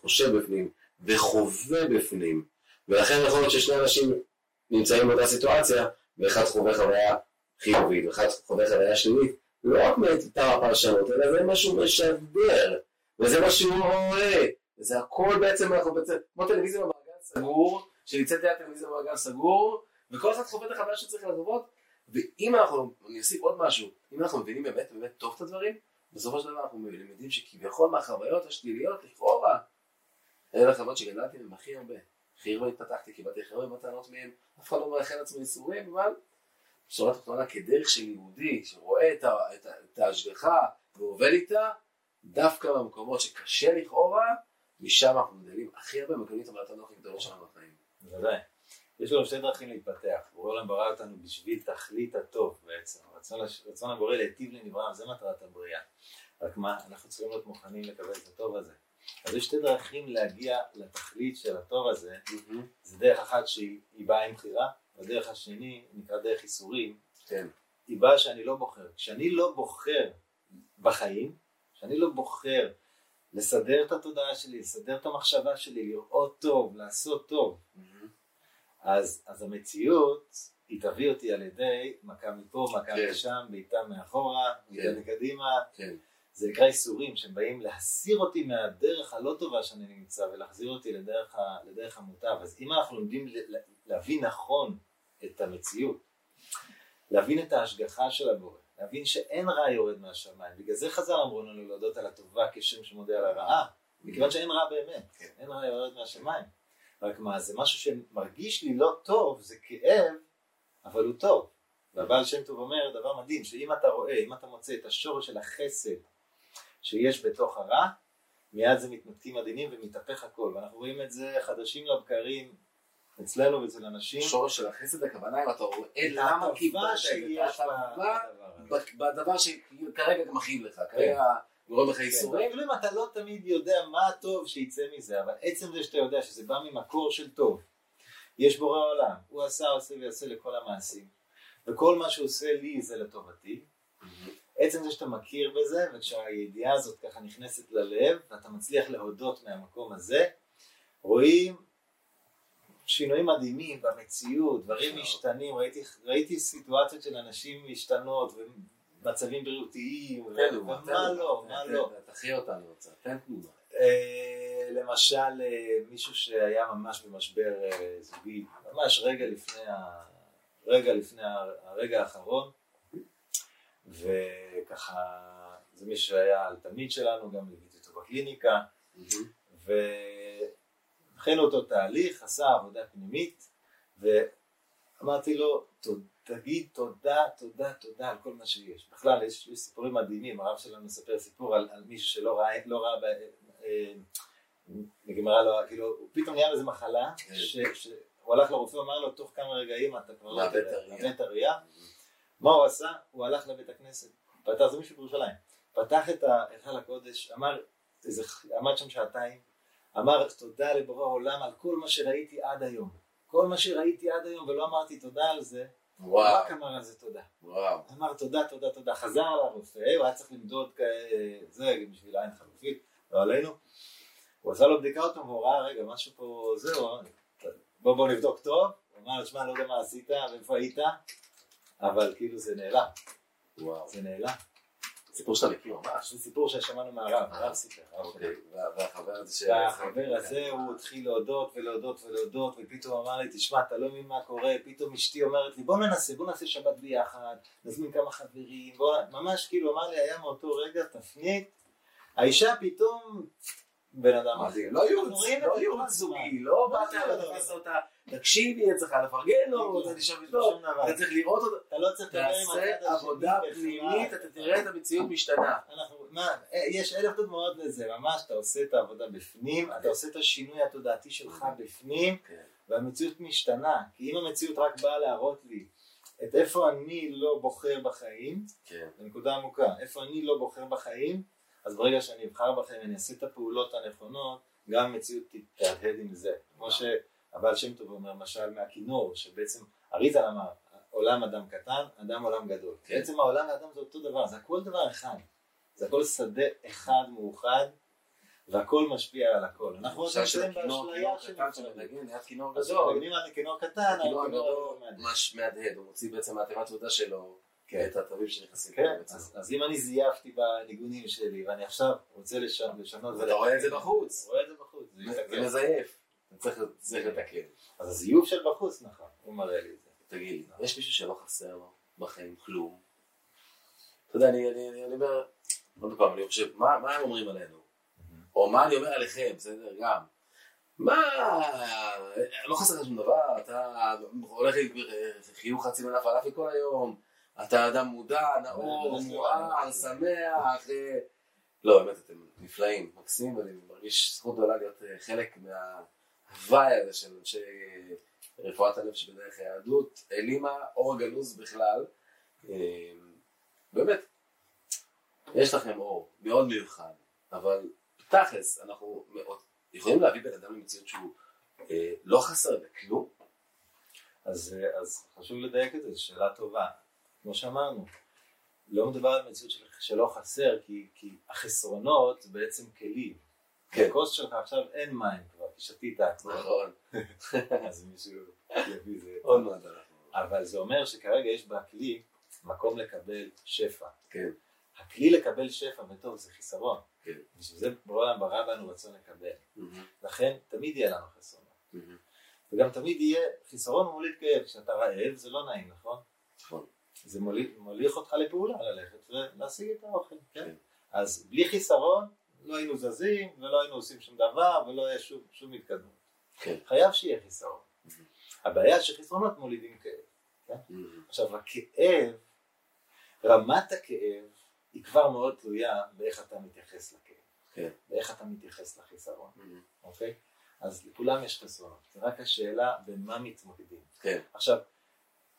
חושב בפנים, וחווה בפנים. ולכן יכול להיות ששני אנשים נמצאים באותה סיטואציה, ואחד חווה חוויה חיובית, ואחד חווה חוויה שלילית, לא רק מהתאר הפרשנות, אלא זה משהו משדר, וזה מה שהוא רואה, וזה הכל בעצם, כמו טלוויזיה במעגל סגור, שנמצאת ליד טלוויזיה במעגל סגור, וכל אחד חווה את החוויה שצריך לחוות, ואם אנחנו, אני אוסיף עוד משהו, אם אנחנו מבינים באמת באמת טוב את הדברים, בסופו של דבר אנחנו מלמדים שכביכול מהחוויות השליליות לכאורה, אלה החוויות שגדלתי עם הכי הרבה, הכי הרבה התפתחתי, קיבלתי הכי הרבה מתנות מהן, אף אחד לא מאחל לעצמי ניסורים, אבל בשורה התחתונה כדרך של יהודי שרואה את, את, את ההשגחה ועובד איתה, דווקא במקומות שקשה לכאורה, משם אנחנו מדלים הכי הרבה מקבלים את המתנות הכי גדולות שלנו בחיים. בוודאי. יש לו שתי דרכים להתפתח, בורא עולם ברא אותנו בשביל תכלית הטוב בעצם, רצון, רצון הבורא להיטיב לנברא, זה מטרת הבריאה. רק מה, אנחנו צריכים להיות מוכנים לקבל את הטוב הזה. אז יש שתי דרכים להגיע לתכלית של הטוב הזה, mm-hmm. זה דרך אחת שהיא באה עם בחירה, והדרך השני נקרא דרך איסורים, כן. היא באה שאני לא בוחר. כשאני לא בוחר בחיים, כשאני לא בוחר לסדר את התודעה שלי, לסדר את המחשבה שלי, לראות טוב, לעשות טוב, mm-hmm. אז, אז המציאות היא תביא אותי על ידי מכה מפה, מכה כן. משם, בעיטה מאחורה, בעיטה כן. מקדימה. כן. זה נקרא איסורים שהם באים להסיר אותי מהדרך הלא טובה שאני נמצא ולהחזיר אותי לדרך, לדרך המוטב. אז אם אנחנו לומדים להבין נכון את המציאות, להבין את ההשגחה של הבורא, להבין שאין רע יורד מהשמיים, בגלל זה חז"ל אמרו לנו להודות על הטובה כשם שמודה על הרעה, מכיוון שאין רע באמת, כן. אין רע יורד מהשמיים. רק מה, זה משהו שמרגיש לי לא טוב, זה כאב, אבל הוא טוב. והבעל שם טוב אומר דבר מדהים, שאם אתה רואה, אם אתה מוצא את השורש של החסד שיש בתוך הרע, מיד זה מתנתקים עדינים ומתהפך הכל. ואנחנו רואים את זה חדשים לבקרים אצלנו ואצל אנשים. שורש של החסד הכוונה, אם אתה רואה למה קיבלת את התאווה בדבר שכרגע גם מכאיב לך, כרגע גורם לך איסורים. ולמה אתה לא תמיד יודע מה הטוב שיצא מזה, אבל עצם זה שאתה יודע שזה בא ממקור של טוב. יש בורא עולם, הוא עשה, עושה ויעשה לכל המעשים. וכל מה שעושה לי זה לטובתי. עצם זה שאתה מכיר בזה, וכשהידיעה הזאת ככה נכנסת ללב, ואתה מצליח להודות מהמקום הזה, רואים שינויים מדהימים במציאות, דברים משתנים, ראיתי, ראיתי סיטואציות של אנשים משתנות, ומצבים בריאותיים, ומה לא, מה לא. תחיה אותנו, רוצה, תן תנובה. למשל, מישהו שהיה ממש במשבר זוגי, ממש רגע לפני, רגע לפני הרגע האחרון, וככה זה מי שהיה על תמיד שלנו, גם ליוויתי אותו בקליניקה, והחלנו אותו תהליך, עשה עבודה פנימית, ואמרתי לו, תגיד תודה, תודה, תודה על כל מה שיש. בכלל יש סיפורים מדהימים, הרב שלנו מספר סיפור על, על מישהו שלא ראה, לא ראה, נגמרה לו, כאילו, הוא פתאום נהיה איזו מחלה, שהוא הלך לרופא, אמר לו, תוך כמה רגעים אתה כבר לא תראה, מה הוא עשה? הוא הלך לבית הכנסת, פתח, זה מישהו בירושלים, פתח את היכל הקודש, אמר, איזה, עמד שם שעתיים, אמר תודה לבורא עולם על כל מה שראיתי עד היום, כל מה שראיתי עד היום ולא אמרתי תודה על זה, רק אמר על זה תודה, וואו. אמר תודה, תודה, תודה, חזר על הרופא, הוא היה צריך למדוד כזה בשביל עין חלופית, לא עלינו, הוא עשה לו בדיקה אותו, והוא ראה רגע משהו פה, זהו, בוא בוא נבדוק טוב, הוא אמר, שמע, לא יודע מה עשית ואיפה היית, אבל כאילו זה נעלם, זה נעלם. סיפור שאתה מכיר ממש? זה סיפור ששמענו מהרב, הרב סיפר. והחבר הזה... והחבר הזה הוא התחיל להודות ולהודות ולהודות, ופתאום אמר לי, תשמע, אתה לא מבין מה קורה, פתאום אשתי אומרת לי, בוא ננסה, בוא נעשה שבת ביחד, נזמין כמה חברים, ממש כאילו אמר לי, היה מאותו רגע תפנית, האישה פתאום... בן אדם אחר. לא יורץ, לא יורץ זוגי, לא באת עליו, אתה עושה אותה, תקשיבי, אתה צריך לפרגן לו, אתה תשאר איתו, אתה צריך לראות אותו, אתה לא צריך לדבר עם הצד השני. תעשה עבודה פנימית, אתה תראה את המציאות משתנה. יש אלף דוגמאות לזה, ממש, אתה עושה את העבודה בפנים, אתה עושה את השינוי התודעתי שלך בפנים, והמציאות משתנה, כי אם המציאות רק באה להראות לי, את איפה אני לא בוחר בחיים, בנקודה עמוקה, איפה אני לא בוחר בחיים, אז ברגע שאני אבחר בחיים, אני אעשה את הפעולות הנכונות, גם המציאות תתהד עם זה. כמו שהבעל שם טוב אומר, משל מהכינור, שבעצם אריזל אמר, עולם אדם קטן, אדם עולם גדול. בעצם העולם האדם זה אותו דבר, זה הכל דבר אחד. זה הכל שדה אחד מאוחד, והכל משפיע על הכל. אנחנו עושים את זה באשליה שמתנגנים, נהיה כינור גדול. מגנים על כינור קטן, הכינור הגדול ממש מהדהד, הוא מוציא בעצם מהתיבת תעודה שלו את התווים שנכנסים. אז אם אני זייפתי בניגונים שלי ואני עכשיו רוצה לשנות... אתה רואה את זה בחוץ. רואה את זה בחוץ. זה מזייף. צריך לתקן. אז הזיוף של בחוץ נכון, הוא מראה לי את זה. תגיד, יש מישהו שלא חסר לו בחיים כלום? אתה יודע, אני אומר, עוד פעם, אני חושב, מה הם אומרים עלינו? או מה אני אומר עליכם, בסדר, גם. מה, לא חסר לך שום דבר, אתה הולך חיוך חצי מנה פלאפי כל היום, אתה אדם מודע, נאור, מואר, שמח. לא, באמת, אתם נפלאים, מקסים, ואני מרגיש זכות גדולה להיות חלק מההוואי הזה של אנשי רפואת הלב שבדרך היהדות, אלימה, אור הגנוז בכלל. באמת, יש לכם אור מאוד מיוחד, אבל תכלס, אנחנו יכולים להביא בן אדם למציאות שהוא לא חסר בכלום. אז חשוב לדייק את זה, שאלה טובה. כמו שאמרנו, לא מדבר על מציאות שלא חסר, כי החסרונות בעצם כלים. הכוס שלך עכשיו אין מים כבר, כי שתית עצמך. נכון. אז מישהו יביא זה. עוד מעט אנחנו. אבל זה אומר שכרגע יש בכלי מקום לקבל שפע. כן. הכלי לקבל שפע וטוב זה חיסרון. כן. ושזה בעולם ברא בנו רצון לקבל. לכן תמיד יהיה לנו חסרונות. וגם תמיד יהיה חיסרון מוליד כאב. כשאתה רעב זה לא נעים, נכון? נכון. זה מוליך אותך לפעולה ללכת ולהשיג את האוכל, כן? אז בלי חיסרון לא היינו זזים ולא היינו עושים שום דבר ולא היה שום התקדמות. חייב שיהיה חיסרון. הבעיה שחיסרונות מולידים כאב. עכשיו הכאב, רמת הכאב היא כבר מאוד תלויה באיך אתה מתייחס לכאב, באיך אתה מתייחס לחיסרון, אוקיי? אז לכולם יש חיסרונות, זה רק השאלה בין מה מתמודדים. עכשיו,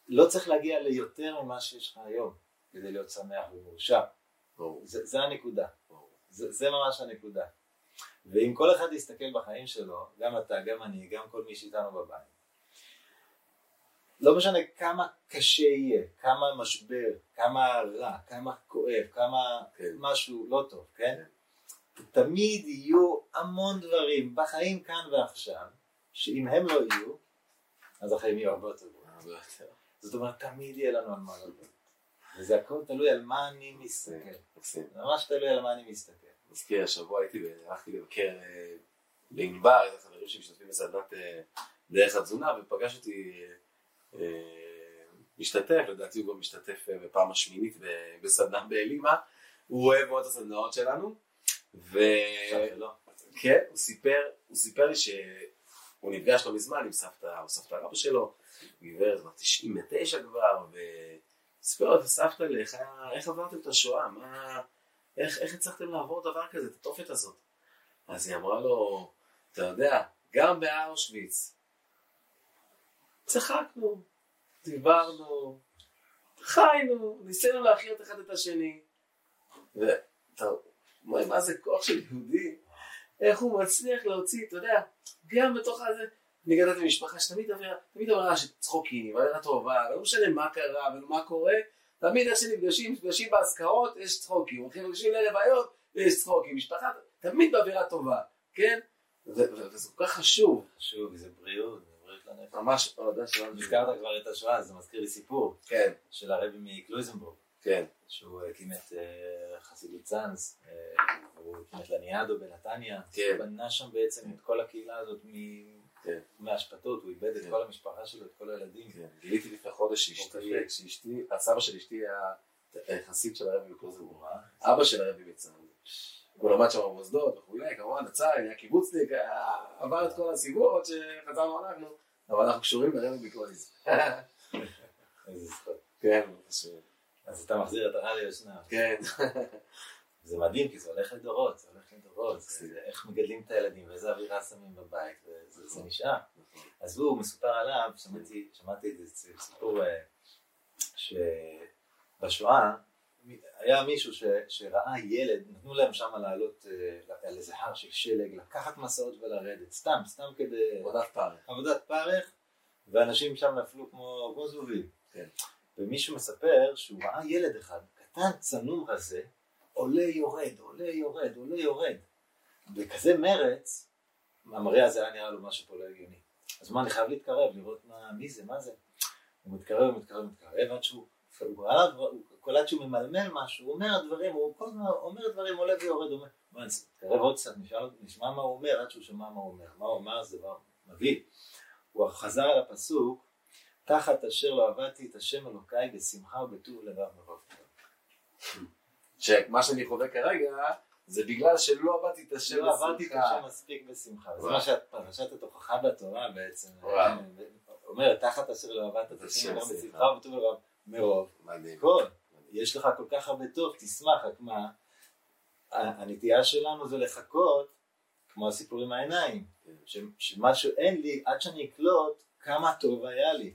לא צריך להגיע ליותר ממה שיש לך היום, כדי להיות שמח ומאושר. זה הנקודה, זה ממש הנקודה. ואם כל אחד יסתכל בחיים שלו, גם אתה, גם אני, גם כל מי שאיתנו בבית, לא משנה כמה קשה יהיה, כמה משבר, כמה רע, כמה כואב, כמה משהו לא טוב, כן? תמיד יהיו המון דברים בחיים כאן ועכשיו, שאם הם לא יהיו, אז החיים יהיו הרבה יותר גרועים. זאת אומרת, תמיד יהיה לנו על מה לדבר. וזה הכל תלוי על מה אני מסתכל. ממש תלוי על מה אני מסתכל. מזכיר, השבוע הייתי והלכתי לבקר בענבר, את החברים שמשתתפים בסדנת דרך התזונה, ופגש אותי משתתף, לדעתי הוא גם משתתף בפעם השמינית בסדנה באלימה, הוא אוהב מאוד את הסדנאות שלנו, הוא סיפר לי שהוא נפגש לא מזמן עם סבתא, או סבתא רבא שלו, גברת, כבר תשעים ותשע כבר, וסיפר את הסבתא לי, איך עברתם את השואה, איך הצלחתם לעבור דבר כזה, את התופת הזאת? אז היא אמרה לו, אתה יודע, גם באושוויץ, צחקנו, דיברנו, חיינו, ניסינו להכיר אחד את השני. ואתה אומר, מה זה כוח של יהודי? איך הוא מצליח להוציא, אתה יודע, גם בתוך הזה, אני גדלתי במשפחה שתמיד אמרה שצחוקים, אבל הייתה טובה, לא משנה מה קרה ומה קורה, תמיד איך שנפגשים, נפגשים בהזכרות, יש צחוקים, הולכים נפגשים ללוויות, יש צחוקים, משפחה תמיד באווירה טובה, כן? וזה כל כך חשוב. חשוב, זה בריאות. ממש, הזכרת כבר את השואה, זה מזכיר לי סיפור של הרבי מקלויזנבורג, שהוא הקים את חסידות צאנז, הוא הקים את לניאדו בנתניה, הוא בנה שם בעצם את כל הקהילה הזאת מהשפטות, הוא איבד את כל המשפחה שלו, את כל הילדים. גיליתי לפני חודש שאשתי, הסבא של אשתי היה חסיד של הרבי מקלויזנבורג, אבא של הרבי מצאנז, הוא למד שם במוסדות וכולי, כמובן הצער, היה קיבוצניק, עבר את כל הסיבות שחזרנו אנחנו, אבל אנחנו קשורים לרבי מקלויז. איזה זכות. כן, חשוב. אז אתה מחזיר את הרע ליושנה. כן. זה מדהים, כי זה הולך לדורות, זה הולך לדורות, איך מגדלים את הילדים ואיזה אווירה שמים בבית, וזה נשאר. אז הוא מסופר עליו, שמעתי את זה סיפור שבשואה, היה מישהו שראה ילד, נתנו להם שם לעלות על איזה הר של שלג, לקחת מסעות ולרדת, סתם, סתם כדי... עבודת פרך. עבודת פרך, ואנשים שם נפלו כמו גוזובים. כן. ומישהו מספר שהוא ראה ילד אחד, קטן צנום הזה, עולה יורד, עולה יורד, עולה יורד. בכזה מרץ, המראה הזה היה נראה לו משהו פה לא הגיוני. אז מה, אני חייב להתקרב, לראות מה, מי זה, מה זה. הוא מתקרב, מתקרב, מתקרב, עד שהוא, כל עד שהוא ממלמל משהו, הוא אומר דברים, הוא כל הזמן אומר דברים, עולה ויורד, אומר, מה, תקרב עוד קצת, נשמע מה הוא אומר, עד שהוא שמע מה הוא אומר, מה הוא אומר, זה דבר מביא. הוא חזר על הפסוק, תחת אשר לא עבדתי את השם אלוקיי בשמחה ובטוב לבב מרוב. שמה שאני חווה כרגע, זה בגלל שלא עבדתי את השם בשמחה. לא עבדתי את השם מספיק בשמחה. זה מה שפרשת התוכחה בתורה בעצם. אומרת, תחת אשר לא עבדת את השם בשמחה ובטוב לבב מרוב. כל, יש לך כל כך הרבה טוב, תשמח, רק מה? הנטייה שלנו זה לחכות, כמו הסיפור עם העיניים, שמשהו אין לי, עד שאני אקלוט, כמה טוב היה לי,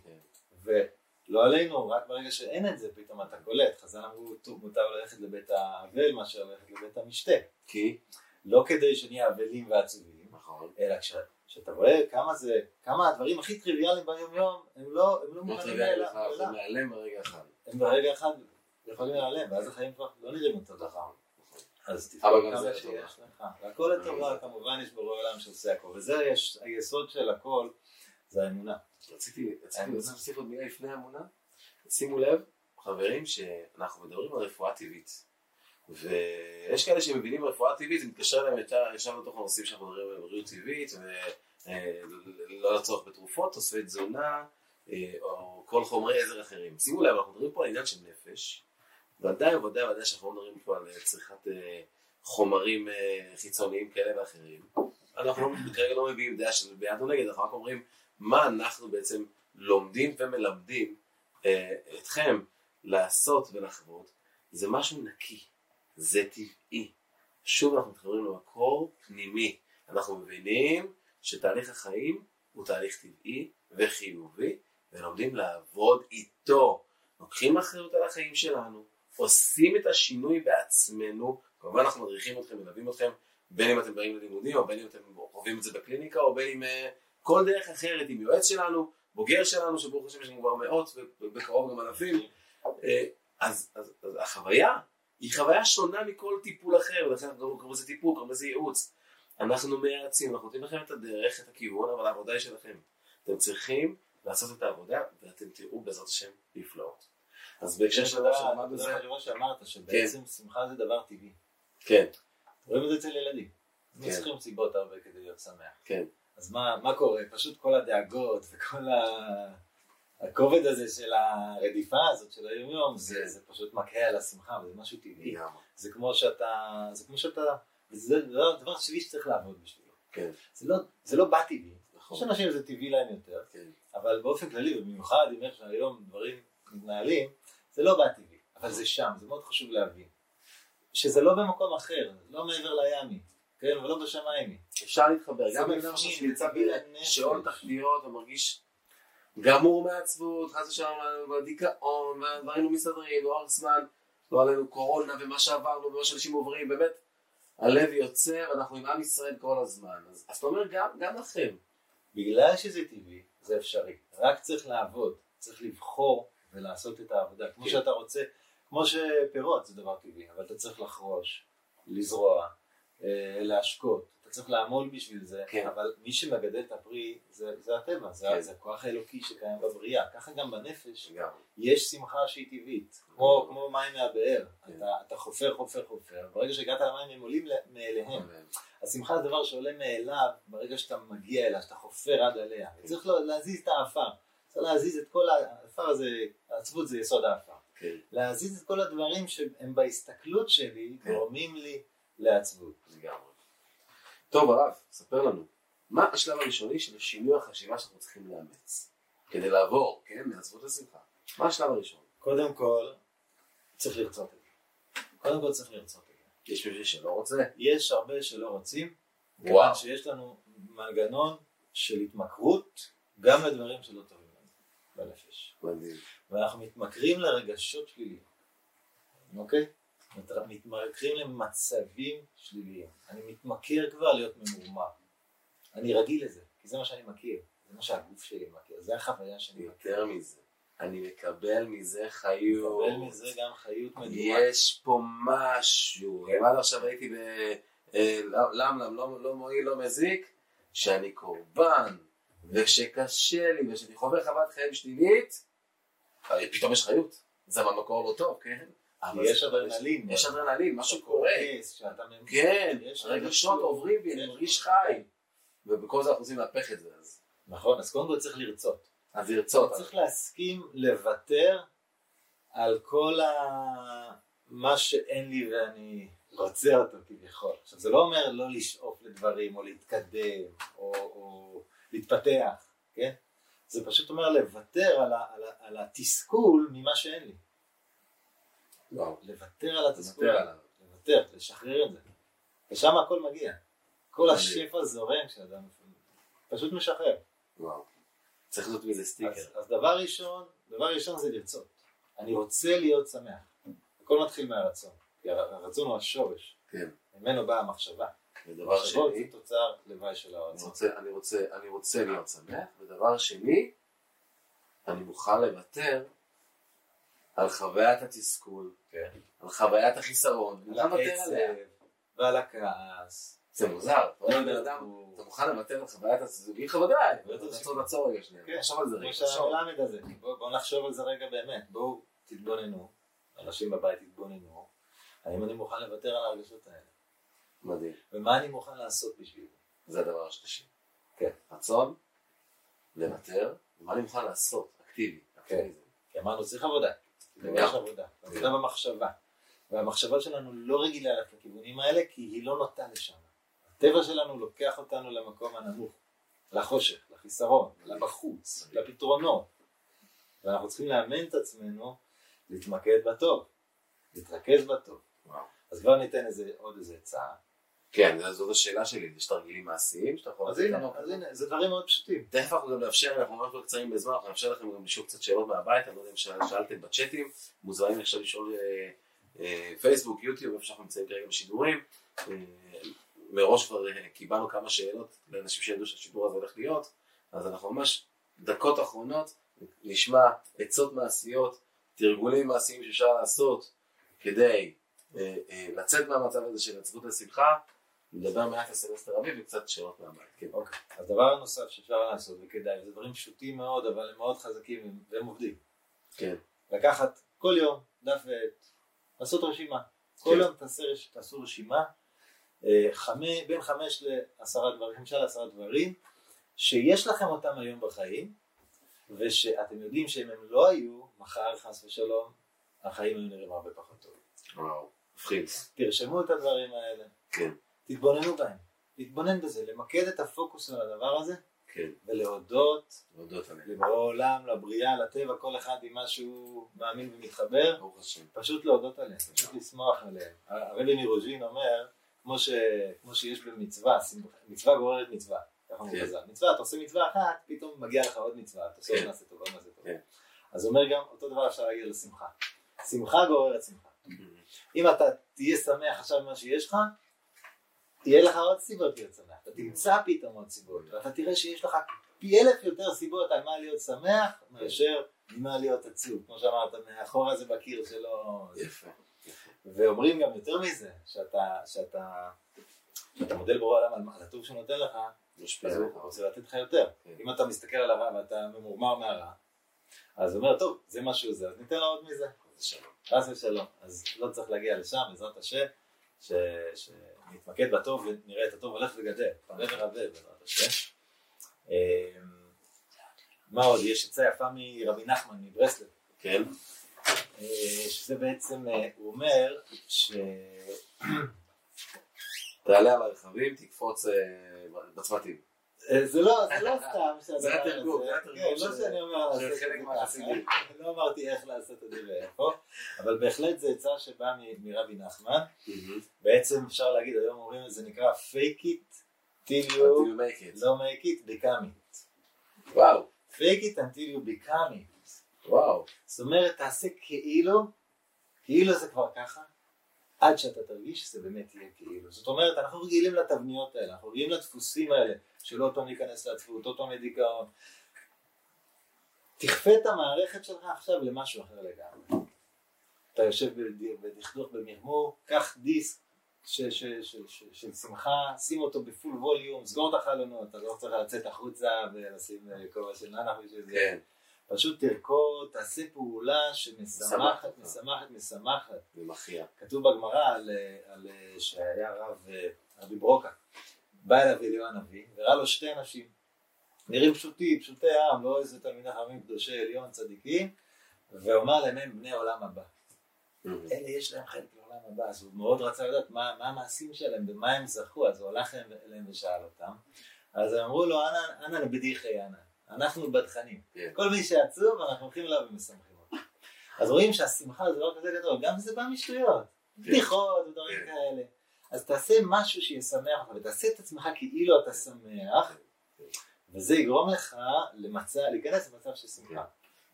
ולא עלינו, רק ברגע שאין את זה, פתאום אתה קולט, חז"ל אמרו, מוטב ללכת לבית האבל, מה שהולכת לבית המשתה, כי לא כדי שנהיה אבלים ועצובים, אלא כשאתה רואה כמה הדברים הכי טריוויאליים ביום יום, הם לא מוכנים להיעלם, הם נעלם ברגע אחד, הם ברגע אחד יכולים להיעלם, ואז החיים כבר לא נראים אותו דבר, אז תפעול כמה שיש לך, והכל לטובה, כמובן יש ברור העולם שעושה הכל, וזה היסוד של הכל, זה האמונה. רציתי, רציתי להוסיף עוד מילה לפני האמונה. שימו לב, חברים, שאנחנו מדברים על רפואה טבעית. ויש כאלה שמבינים רפואה טבעית, זה מתקשר להם ישר לתוך הנושאים שאנחנו מדברים על בריאות טבעית, ולא לצורך בתרופות, תוספי תזונה, או כל חומרי עזר אחרים. שימו לב, אנחנו מדברים פה על עניין של נפש, ועדיין ועדיין ועדיין שאנחנו מדברים פה על צריכת חומרים חיצוניים כאלה ואחרים. אנחנו כרגע לא מביאים דעה של בעד או נגד, אנחנו רק אומרים מה אנחנו בעצם לומדים ומלמדים אה, אתכם לעשות ולחוות. זה משהו נקי, זה טבעי. שוב אנחנו מתחברים למקור פנימי. אנחנו מבינים שתהליך החיים הוא תהליך טבעי וחיובי, ולומדים לעבוד איתו. לוקחים אחריות על החיים שלנו, עושים את השינוי בעצמנו, כמובן אנחנו מדריכים אתכם, מלווים אתכם, בין אם אתם באים ללימודים, או בין אם אתם חווים את זה בקליניקה, או בין אם כל דרך אחרת, עם יועץ שלנו, בוגר שלנו, שברוך השם יש לנו כבר מאות, ובקרוב גם אלפים. אז החוויה היא חוויה שונה מכל טיפול אחר, ולכן קוראים לזה טיפול, קוראים לזה ייעוץ. אנחנו מייעצים, אנחנו נותנים לכם את הדרך, את הכיוון, אבל העבודה היא שלכם. אתם צריכים לעשות את העבודה, ואתם תראו בעזרת השם נפלאות. אז בהקשר של דבר שעמד בזה... זה מה שאמרת, שבעצם שמחה זה דבר טבעי. כן. רואים את זה אצל ילדים, לא צריכים סיבות הרבה כדי להיות שמח. אז מה קורה? פשוט כל הדאגות וכל הכובד הזה של הרדיפה הזאת של היום יום, זה פשוט מקהה על השמחה, וזה משהו טבעי. זה כמו שאתה, זה כמו שאתה, זה דבר שבי שצריך לעבוד בשבילו. זה לא בא טבעי, יש אנשים זה טבעי להם יותר, אבל באופן כללי, ובמיוחד אם יש היום דברים מתנהלים, זה לא בא טבעי, אבל זה שם, זה מאוד חשוב להבין. שזה לא במקום אחר, לא מעבר לימי, כן, ולא בשמיים. אפשר להתחבר, גם אם נראה שנמצא בשעון תחתיות, ומרגיש גמור מעצבות, חס ושלום, והדיכאון, והדברים לא מסתדרים, לא הרסמן, לא עלינו קורונה, ומה שעברנו, ומה שאנשים עוברים, באמת, הלב יוצא, ואנחנו עם עם ישראל כל הזמן. אז אתה אומר, גם לכם. בגלל שזה טבעי, זה אפשרי. רק צריך לעבוד, צריך לבחור ולעשות את העבודה, כמו שאתה רוצה. כמו שפירות זה דבר טבעי, אבל אתה צריך לחרוש, לזרוע, להשקות, אתה צריך לעמול בשביל זה, אבל מי שמגדל את הפרי זה הטבע, זה הכוח האלוקי שקיים בבריאה, ככה גם בנפש יש שמחה שהיא טבעית, כמו מים מהבאר, אתה חופר, חופר, חופר, ברגע שהגעת למים הם עולים מאליהם, השמחה זה דבר שעולה מאליו ברגע שאתה מגיע אליה, שאתה חופר עד עליה, צריך להזיז את האפר, צריך להזיז את כל האפר הזה, העצבות זה יסוד האפר. להזיז את כל הדברים שהם בהסתכלות שלי גורמים לי לעצבות. לגמרי. טוב הרב, ספר לנו, מה השלב הראשוני של שינוי החשיבה שאנחנו צריכים לאמץ כדי לעבור, כן, מעצבות לשמחה? מה השלב הראשון? קודם כל צריך לרצות את זה. קודם כל צריך לרצות את זה. יש מישהו שלא רוצה? יש הרבה שלא רוצים, כיוון שיש לנו מנגנון של התמכרות גם לדברים שלא טובים. בנפש. מדהים. ואנחנו מתמכרים לרגשות שליליים, אוקיי? מתמכרים למצבים שליליים. אני מתמכר כבר להיות ממורמר. אני רגיל לזה, כי זה מה שאני מכיר. זה מה שהגוף שלי מכיר. זה החוויה שאני מכיר. יותר מזה. אני מקבל מזה חיות. מקבל מזה גם חיות מדומה. יש פה משהו. עד עכשיו הייתי למ למ לא מועיל, לא מזיק, שאני קורבן ושקשה לי ושאני חווה חוות חיים שלילית, פתאום יש חיות, זה במקור לא טוב, כן? יש אדרנלין, יש אדרנלין, משהו קורה, כן, הרגשות עוברים בי, אני מרגיש חי, ובכל זה אנחנו רוצים להפך את זה. נכון, אז קודם כל צריך לרצות, אז לרצות, צריך להסכים לוותר על כל מה שאין לי ואני רוצה אותו כביכול. עכשיו זה לא אומר לא לשאוף לדברים או להתקדם או להתפתח, כן? זה פשוט אומר לוותר על התסכול ממה שאין לי. לוותר על התסכול, לוותר, לשחרר את זה, ושם הכל מגיע, כל השפע זורם כשאדם פשוט משחרר. צריך לעשות מזה סטיקר. אז דבר ראשון, דבר ראשון זה לרצות, אני רוצה להיות שמח, הכל מתחיל מהרצון, כי הרצון הוא השורש, ממנו באה המחשבה, המחשבות זה תוצר לוואי של הרצון. אני רוצה להיות שמח, ודבר שני, אני מוכן לוותר על חוויית התסכול, על חוויית החיסרון, ועל הכעס. זה מוזר, אתה מוכן לוותר על חוויית הזוגית, חוויי, תעצור לעצור רגע שנייה, נחשוב על זה רגע, בואו נחשוב על זה רגע באמת, בואו תתבוננו, אנשים בבית תתבוננו, האם אני מוכן לוותר על הרגשות האלה? מדהים. ומה אני מוכן לעשות בשביל זה? זה הדבר השלישי. כן. רצון, לוותר, ומה אני מוכן לעשות, אקטיבי, אקטיביזם. כי אמרנו, צריך עבודה. יש עבודה, עבודה במחשבה, והמחשבה שלנו לא רגילה לכיוונים האלה, כי היא לא נוטה לשם. הטבע שלנו לוקח אותנו למקום הנמוך, לחושך, לחיסרון, לבחוץ, לפתרונות, ואנחנו צריכים לאמן את עצמנו להתמקד בטוב, להתרכז בטוב. אז כבר ניתן עוד איזה הצעה. כן, זאת השאלה שלי, יש תרגילים מעשיים שאתה יכול לתת לנו. אז הנה, זה דברים מאוד פשוטים. תכף אנחנו גם נאפשר, אנחנו ממש לא קצרים בזמן, אנחנו נאפשר לכם גם לשאול קצת שאלות מהבית, אני לא יודע אם שאלתם בצ'אטים, מוזמנים עכשיו לשאול פייסבוק, יוטיוב, איפה שאנחנו נמצאים כרגע בשידורים. מראש כבר קיבלנו כמה שאלות לאנשים שידעו שהשידור הזה הולך להיות, אז אנחנו ממש דקות אחרונות נשמע עצות מעשיות, תרגולים מעשיים שאפשר לעשות כדי לצאת מהמצב הזה של עצבות לשמחה. נדבר מעט הסמסטר אביב וקצת שאלות מהבית, כן. אוקיי, אז דבר נוסף שאפשר לעשות וכדאי, זה דברים פשוטים מאוד אבל הם מאוד חזקים והם עובדים. כן. לקחת כל יום דף ועט, לעשות רשימה. כל יום תעשו רשימה, בין חמש לעשרה דברים, חמישה לעשרה דברים, שיש לכם אותם היום בחיים, ושאתם יודעים שאם הם לא היו, מחר חס ושלום, החיים היו נראים הרבה פחות טוב. וואו, מפחיד. תרשמו את הדברים האלה. כן. תתבוננו בהם, להתבונן בזה, למקד את הפוקוס על הדבר הזה, כן. ולהודות, להודות לעולם, לבריאה, לטבע, כל אחד עם מה שהוא מאמין ומתחבר, פשוט להודות עליהם, פשוט לשמוח עליהם. הרבי מירוז'ין אומר, כמו, ש... כמו שיש במצווה, מצווה גוררת מצווה, ככה כן. מוגזר, מצווה, אתה עושה מצווה אחת, פתאום מגיע לך עוד מצווה, אתה עושה כן. נעשה טוב, מה זה טוב. כן. אז אומר גם, אותו דבר אפשר להגיד לשמחה, שמחה גוררת שמחה. אם אתה תהיה שמח עכשיו ממה שיש לך, תהיה לך עוד סיבות להיות שמח, אתה תמצא פתאום עוד סיבות, ואתה תראה שיש לך פי אלף יותר סיבות על מה להיות שמח, מאשר ממה להיות עצוב, כמו שאמרת, מאחור הזה בקיר שלא... יפה. ואומרים גם יותר מזה, שאתה מודל ברור עליו על הטוב שנותן לך, אז הוא רוצה לתת לך יותר. אם אתה מסתכל על הרע ואתה ממורמר מהרע, אז אומר, טוב, זה משהו זה, אז ניתן לו עוד מזה. חס ושלום. אז לא צריך להגיע לשם, בעזרת השם, שנתמקד בטוב ונראה את הטוב הולך וגדל, פרח ורבה בעזרת השם. מה עוד? יש עצה יפה מרבי נחמן מברסלב. כן. שזה בעצם, הוא אומר ש... תעלה על הרכבים, תקפוץ בצמתים. זה לא סתם שהדבר הזה... זה התרגום, זה התרגום של חלק מהחסידים. לא אמרתי איך לעשות את זה ואיפה, אבל בהחלט זה עצה שבאה מרבי נחמן. בעצם אפשר להגיד, היום אומרים, זה נקרא fake it till you לא make it, become it. וואו. fake it until you become it. וואו. זאת אומרת, תעשה כאילו, כאילו זה כבר ככה, עד שאתה תרגיש שזה באמת יהיה כאילו. זאת אומרת, אנחנו רגילים לתבניות האלה, אנחנו רגילים לדפוסים האלה, שלא אותם להיכנס לעצבות, אותם לדיכאון. תכפה את המערכת שלך עכשיו למשהו אחר לגמרי. אתה יושב בדכדוך במרמור, קח דיסק, של שמחה, שים אותו בפול ווליום, סגור את החלונות, אתה לא צריך לצאת החוצה ולשים כובע של ננח בשביל זה. פשוט תרקוד, תעשה פעולה שמשמחת, משמחת, משמחת. ומחיה. כתוב בגמרא על שהיה רב רבי ברוקה, בא אליו אליהו הנביא, וראה לו שתי אנשים, נראים פשוטי, פשוטי עם, לא איזה תלמידי חכמים קדושי עליון צדיקים, ואומר להם הם בני עולם הבא. אלה יש להם חלק לעולם הבא, אז הוא מאוד רצה לדעת מה המעשים שלהם, במה הם זכו, אז הוא הלך אליהם ושאל אותם. אז הם אמרו לו, אנא נבדיחי אנא, אנחנו בדחנים. כל מי שעצוב, אנחנו הולכים אליו ומשמחים אותו. אז רואים שהשמחה זה לא כזה גדול, גם זה בא משטויות, בדיחות ודברים כאלה. אז תעשה משהו שישמח אותך, ותעשה את עצמך כאילו אתה שמח, וזה יגרום לך להיכנס למצב של שמחה.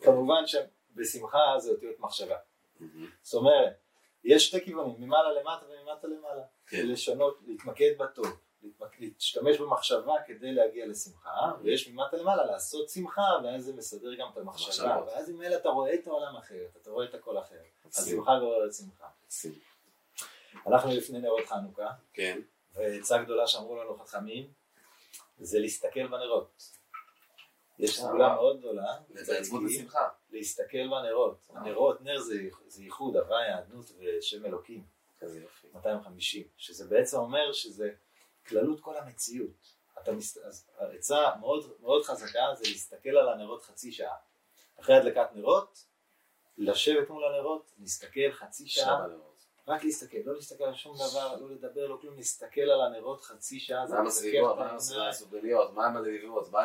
כמובן שבשמחה זה אותיות מחשבה. זאת אומרת, יש שתי כיוונים, ממעלה למטה וממטה למעלה, לשנות, להתמקד בטוב, להשתמש במחשבה כדי להגיע לשמחה, ויש ממטה למעלה לעשות שמחה, ואז זה מסדר גם את המחשבה, ואז אם אלה אתה רואה את העולם אחרת, אתה רואה את הכל אחר, אז שמחה גורלת שמחה. הלכנו לפני נרות חנוכה, והצעה גדולה שאמרו לנו חכמים, זה להסתכל בנרות. יש סגולה מאוד גדולה, להסתכל בנרות. הנרות, נר זה ייחוד, הוויה, עדנות ושם אלוקים, מאתיים חמישים, שזה בעצם אומר שזה כללות כל המציאות. העצה מאוד חזקה זה להסתכל על הנרות חצי שעה. אחרי הדלקת נרות, לשבת מול הנרות, להסתכל חצי שעה. רק להסתכל, לא להסתכל על שום דבר, לא לדבר, לא כלום, להסתכל על הנרות חצי שעה. מה המסביבות, מה המסביבות, מה המדליבות, מה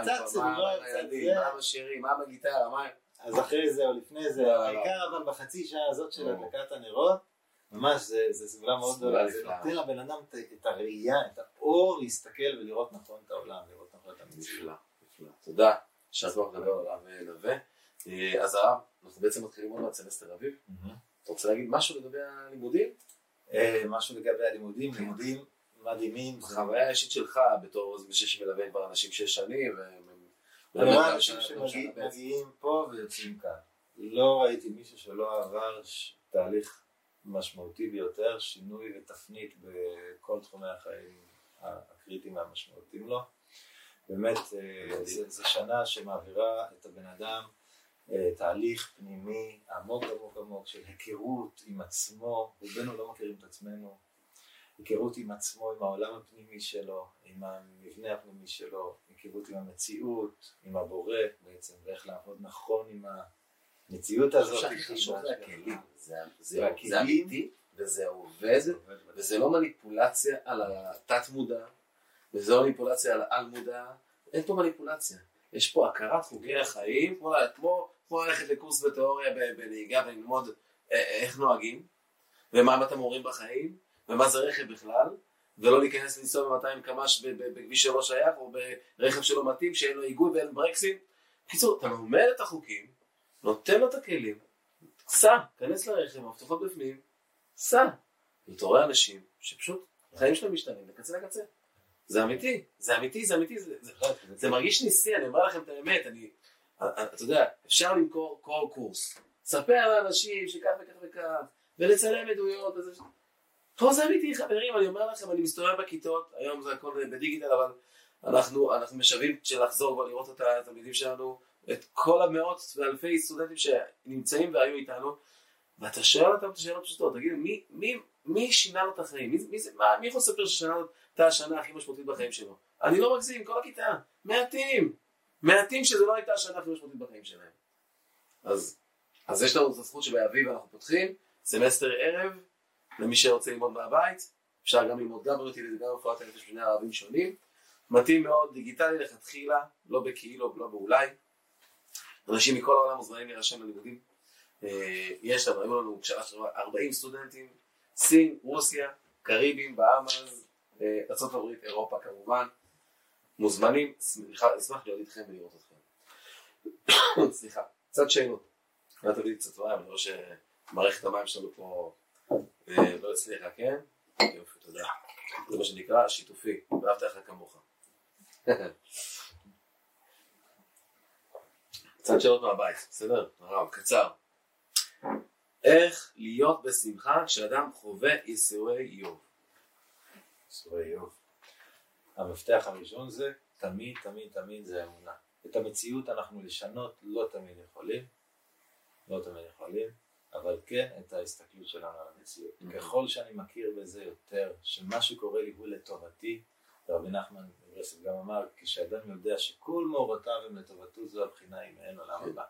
הילדים, מה השירים, מה הגיטרה, מה... אז אחרי זה או לפני זה, העיקר אבל בחצי שעה הזאת של הדלקת הנרות, ממש זה סגולה מאוד גדולה, זה נותן לבן אדם את הראייה, את האור להסתכל ולראות נכון את העולם, לראות נכון את המציאות. נפלא, נפלא. תודה, שעזבו לדבר על הרב נווה. אז הרב, אנחנו בעצם מתחילים עוד מהסמסטר אביב. אתה רוצה להגיד משהו לגבי הלימודים? משהו לגבי הלימודים, לימודים מדהימים. החוויה האישית שלך בתור זה מישהו שמלווה כבר אנשים שש שנים. אני רואה אנשים שמגיעים פה ויוצאים כאן. לא ראיתי מישהו שלא עבר תהליך משמעותי ביותר, שינוי ותפנית בכל תחומי החיים הקריטיים והמשמעותיים לו. באמת זו שנה שמעבירה את הבן אדם תהליך פנימי עמוק עמוק עמוק של היכרות עם עצמו, רובנו לא מכירים את עצמנו, היכרות עם עצמו, עם העולם הפנימי שלו, עם המבנה הפנימי שלו, היכרות עם המציאות, עם הבורא בעצם, ואיך לעבוד נכון עם המציאות הזאת. זה הכלים, זה אמיתי וזה עובד, וזה לא מניפולציה על התת מודע, וזה לא מניפולציה על העל מודע, אין פה מניפולציה. יש פה הכרת חוקי החיים, כמו ללכת לקורס בתיאוריה בנהיגה וללמוד איך נוהגים, ומה אתם אומרים בחיים, ומה זה רכב בכלל, ולא להיכנס לנסוע ב-מאתיים קמ"ש בכביש שלא שייך, או ברכב שלא מתאים, שאין לו היגוי ואין ברקסים. בקיצור, אתה לומד את החוקים, נותן לו את הכלים, סע, כנס לרכב, מפתחות בפנים, סע. ותורא אנשים שפשוט חיים שלהם משתנים, לקצה לקצה. זה אמיתי, זה אמיתי, זה אמיתי, זה מרגיש ניסי, אני אומר לכם את האמת, אני, אתה יודע, אפשר למכור כל קורס, ספר לאנשים שכך וכך וכך, ולצלם עדויות, פה זה אמיתי חברים, אני אומר לכם, אני מסתובב בכיתות, היום זה הכל בדיגיטל, אבל אנחנו משווים שלחזור ולראות את התלמידים שלנו, את כל המאות ואלפי סטודנטים שנמצאים והיו איתנו, ואתה שואל אותם את השאלות פשוטות, תגידו, מי שינה לו את החיים? מי יכול לספר ששינה לו את השנה הכי משמעותית בחיים שלו? אני לא מגזים, כל הכיתה, מעטים, מעטים שזה לא הייתה השנה הכי משמעותית בחיים שלהם. אז יש לנו את הזכות שבאביב אנחנו פותחים, סמסטר ערב, למי שרוצה ללמוד מהבית, אפשר גם ללמוד גם בריאות ילד, גם רפואת הנפש בשני ערבים שונים, מתאים מאוד, דיגיטלי לכתחילה, לא בכאילו, לא באולי. אנשים מכל העולם מוזמנים להירשם ללימודים. יש לנו, היו לנו ארבעים סטודנטים, סין, רוסיה, קריבים, באמאז, ארצות הברית, אירופה כמובן, מוזמנים, אשמח להיות איתכם ולראות אתכם. סליחה, קצת שאלות. אני תביא לי קצת מים, אני רואה שמערכת המים שלנו פה לא הצליחה, כן? יופי, תודה. זה מה שנקרא שיתופי, ואהבת לך כמוך. קצת שאלות מהבית, בסדר? הרב, קצר. איך להיות בשמחה כשאדם חווה יסורי איוב? סורי איוב. המפתח הראשון זה תמיד תמיד תמיד זה אמונה. את המציאות אנחנו לשנות לא תמיד יכולים, לא תמיד יכולים, אבל כן את ההסתכלות שלנו על המציאות. ככל שאני מכיר בזה יותר, שמה שקורה לי הוא לטובתי, רבי נחמן מברסלב גם אמר, כשאדם יודע שכל מאורותיו הם לטובתו, זו הבחינה אם אין עולם הבא.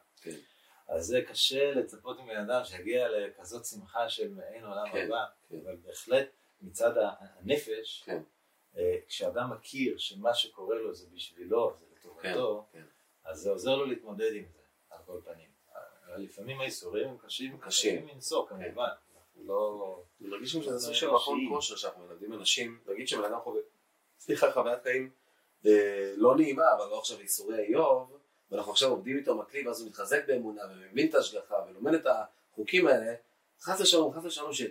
אז זה קשה לצפות עם אדם שהגיע לכזאת שמחה של אין עולם הבא, אבל בהחלט מצד הנפש, כשאדם מכיר שמה שקורה לו זה בשבילו, זה לטובתו, אז זה עוזר לו להתמודד עם זה, על כל פנים. לפעמים האיסורים הם קשים, קשים מנסו כמובן. לא... נרגישים שזה סוג של מכון כושר שאנחנו מלמדים אנשים, נגיד שמלאדם חווה, סליחה, חוויית חיים לא נעימה, אבל לא עכשיו איסורי האיוב, ואנחנו עכשיו עובדים איתו מקליב, אז הוא מתחזק באמונה ומבין את ההשגחה ולומד את החוקים האלה, חס ושלום, חס ושלום ש...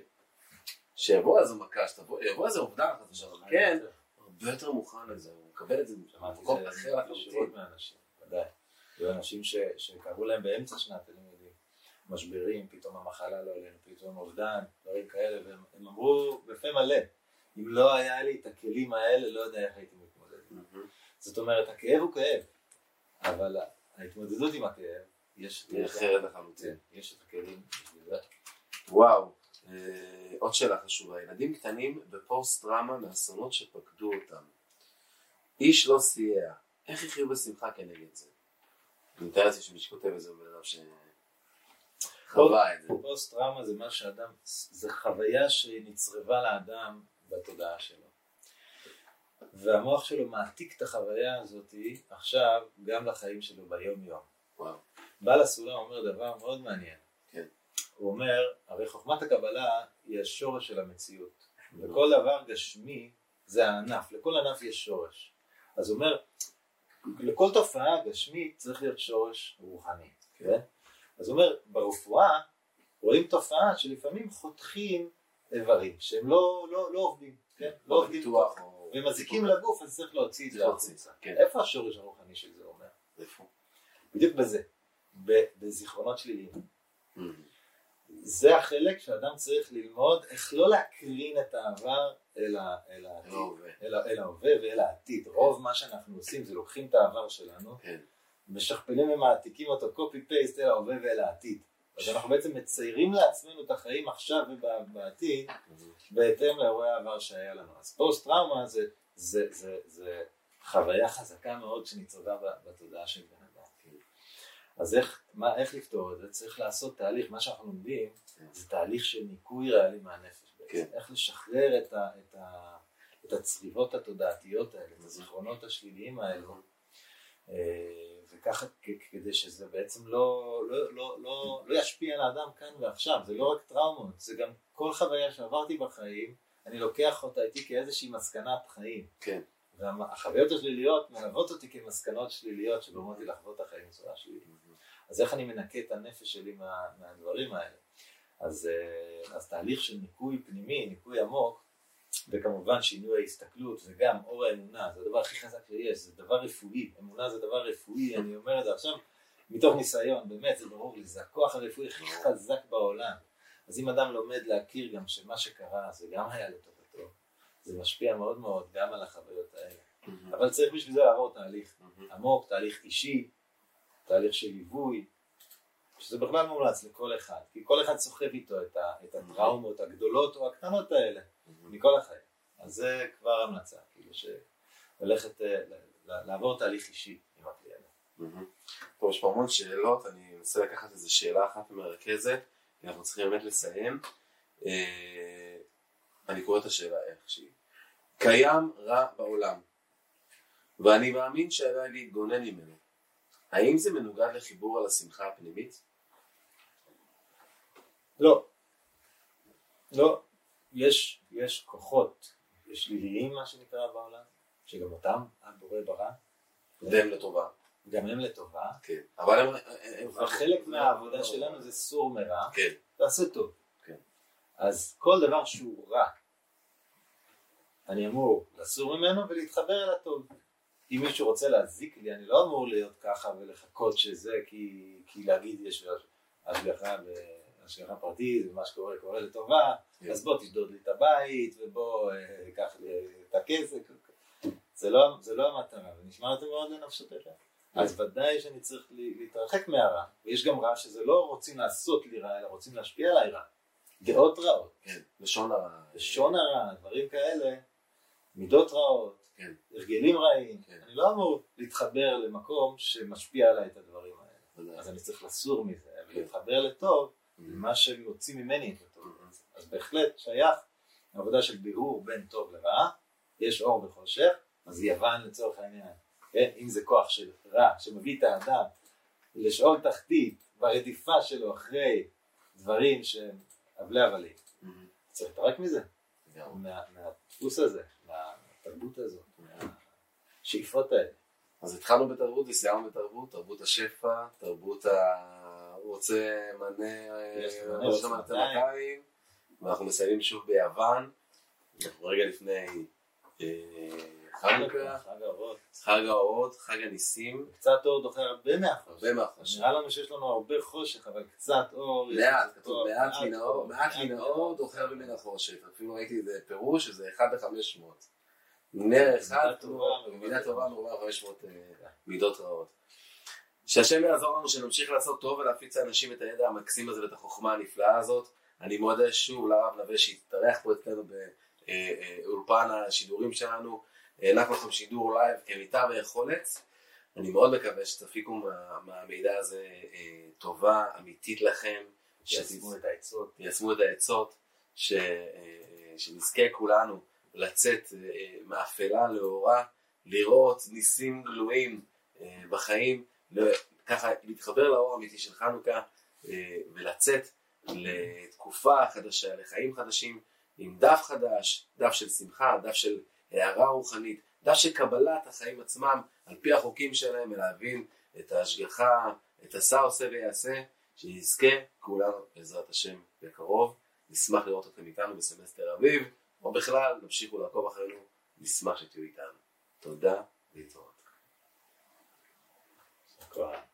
שיבוא איזו מכה, שיבוא איזו עובדה, חס ושלום, כן, הוא הרבה יותר מוכן לזה, הוא מקבל את זה במקום אחר לחלוטין מהאנשים, ודאי. היו אנשים שקראו להם באמצע שנת הלימודים, משברים, פתאום המחלה לא עלינו, פתאום אובדן, דברים כאלה, והם אמרו בפה מלא, אם לא היה לי את הכלים האלה, לא יודע איך הייתי מתמודד. זאת אומרת, הכאב הוא כאב, אבל ההתמודדות עם הכאב, יש אחרת לחלוטין, יש את הכלים. וואו, עוד שאלה חשובה, ילדים קטנים בפוסט טראומה מאסונות שפקדו אותם. איש לא סייע, איך יחיו בשמחה כנגד זה? אני מתאר לזה שמשכותב איזה בלב שחווה את זה. פוסט טראומה זה מה שאדם, זה חוויה שנצרבה לאדם בתודעה שלו. והמוח שלו מעתיק את החוויה הזאת עכשיו גם לחיים שלו ביום יום. וואו. בעל הסולם אומר דבר מאוד מעניין. כן. הוא אומר, הרי חוכמת הקבלה היא השורש של המציאות. וכל דבר גשמי זה הענף, לכל ענף יש שורש. אז הוא אומר, לכל תופעה גשמית צריך להיות שורש רוחני. כן? אז הוא אומר, ברפואה רואים תופעה שלפעמים חותכים איברים, שהם לא, לא, לא עובדים, כן? לא עובדים תופעה. ומזיקים לגוף, אז צריך להוציא את זה החוצה. איפה השורש הרוחני של זה אומר? איפה? בדיוק בזה, בזיכרונות שליליים. זה החלק שאדם צריך ללמוד, איך לא להקרין את העבר אל ההווה ואל העתיד. רוב מה שאנחנו עושים זה לוקחים את העבר שלנו, משכפלים ומעתיקים אותו קופי-פייסט אל ההווה ואל העתיד. אז אנחנו בעצם מציירים לעצמנו את החיים עכשיו ובעתיד, בהתאם לאירועי העבר שהיה לנו. אז פוסט טראומה זה, זה, זה, זה חוויה חזקה מאוד שנצרבה בתודעה של בן אדם. אז איך, מה, איך לפתור את זה? צריך לעשות תהליך, מה שאנחנו לומדים, זה תהליך של ניקוי ריאלי מהנפש. איך לשחרר את ה, את ה, את הצריבות התודעתיות האלה, את הזיכרונות השליליים האלו, וככה כדי שזה בעצם לא, לא, לא, לא, לא ישפיע על האדם כאן ועכשיו. זה לא רק טראומות, זה גם כל חוויה שעברתי בחיים, אני לוקח אותה איתי כאיזושהי מסקנת חיים. כן. והחוויות השליליות מלוות אותי כמסקנות שליליות שבאמת לי לחוות החיים בצורה שלילית. אז איך אני מנקה את הנפש שלי מה, מהדברים האלה? אז, אז תהליך של ניקוי פנימי, ניקוי עמוק, וכמובן שינוי ההסתכלות וגם אור האמונה, זה הדבר הכי חזק שיש, זה דבר רפואי, אמונה זה דבר רפואי, אני אומר את זה עכשיו מתוך ניסיון, באמת זה ברור לי, זה הכוח הרפואי הכי חזק בעולם. אז אם אדם לומד להכיר גם שמה שקרה זה גם היה לטובתו, זה משפיע מאוד מאוד גם על החוויות האלה, אבל צריך בשביל זה לעבור תהליך עמוק, תהליך אישי, תהליך של ליווי, שזה בכלל מומלץ לכל אחד, כי כל אחד סוחב איתו את, ה, את הטראומות הגדולות או הקטנות האלה, מכל החיים. אז זה כבר המלצה, כאילו שללכת, לעבור תהליך אישי עם הקליאלה. פה יש פה המון שאלות, אני אנסה לקחת איזו שאלה אחת מרכזת, כי אנחנו צריכים באמת לסיים. אני קורא את השאלה איך שהיא. קיים רע בעולם, ואני מאמין שעליי להתגונן ממנו. האם זה מנוגד לחיבור על השמחה הפנימית? לא. לא. יש, יש כוחות, יש שליליים מה שנקרא בעולם, שגם אותם הבורא ברא. והם לטובה. גם הם לטובה. כן. אבל הם... חלק מהעבודה שלנו זה סור מרע. כן. תעשה טוב. כן. אז כל דבר שהוא רע, אני אמור לסור ממנו ולהתחבר אל הטוב. אם מישהו רוצה להזיק לי, אני לא אמור להיות ככה ולחכות שזה, כי, כי להגיד יש השגחה השגחה פרטית, ומה שקורה קורה לטובה, אז בוא תשדוד לי את הבית, ובוא קח לי את הכסף, זה לא המטרה, ונשמע אותם מאוד לנפשותיך. אז ודאי שאני צריך להתרחק מהרע, ויש גם רע שזה לא רוצים לעשות לי רע, אלא רוצים להשפיע עליי רע. דעות רעות. כן, לשון הרע. לשון הרע, דברים כאלה, מידות רעות, הרגלים רעים. אני לא אמור להתחבר למקום שמשפיע עליי את הדברים האלה. אז אני צריך לסור מזה, ולהתחבר לטוב, למה שמוציא ממני את הטוב. אז בהחלט שייך, העבודה של בירור בין טוב לרע, יש אור וחושך, אז יוון לצורך העניין. אם זה כוח של רע, שמביא את האדם לשאול תחתית, ברדיפה שלו אחרי דברים שהם אבלי אבלים. צריך להתרחק מזה, מהדפוס הזה, מהתרבות הזאת, מהשאיפות האלה. אז התחלנו בתרבות, הסיימנו בתרבות, תרבות השפע, תרבות ה... הוא רוצה מנה... יש לו מנה תמכיים, ואנחנו מסיימים שוב ביוון, רגע לפני... חנוכה, חג האורות, חג האורות, חג הניסים. קצת אור דוחה הרבה מהחושך. הרבה מהחושך. נראה לנו שיש לנו הרבה חושך, אבל קצת אור. לאט, כתוב מעט מן האור, מעט מן האור דוחה הרבה מן החושך. אפילו ראיתי איזה פירוש שזה אחד בחמש מאות. נר אחד, מידה טובה מרובה חמש מאות מידות רעות. שהשם יעזור לנו שנמשיך לעשות טוב ולהפיץ לאנשים את הידע המקסים הזה ואת החוכמה הנפלאה הזאת. אני מודה שוב לרב נווה שהתארח פה אצלנו באולפן השידורים שלנו. הענק לכם שידור לייב כמיטב היכולת. אני מאוד מקווה שתפיקו מהמידע הזה טובה, אמיתית לכם, שיעצמו את העצות, שנזכה כולנו לצאת מאפלה לאורה, לראות ניסים גלויים בחיים, ככה להתחבר לאור האמיתי של חנוכה ולצאת לתקופה חדשה, לחיים חדשים, עם דף חדש, דף של שמחה, דף של הערה רוחנית, דף שקבלת החיים עצמם על פי החוקים שלהם, ולהבין את ההשגחה, את עשה עושה ויעשה, שנזכה כולנו בעזרת השם בקרוב. נשמח לראות אתכם איתנו בסמסטר אביב, או בכלל נמשיכו לעקוב אחרינו, נשמח שתהיו איתנו. תודה, להתראות.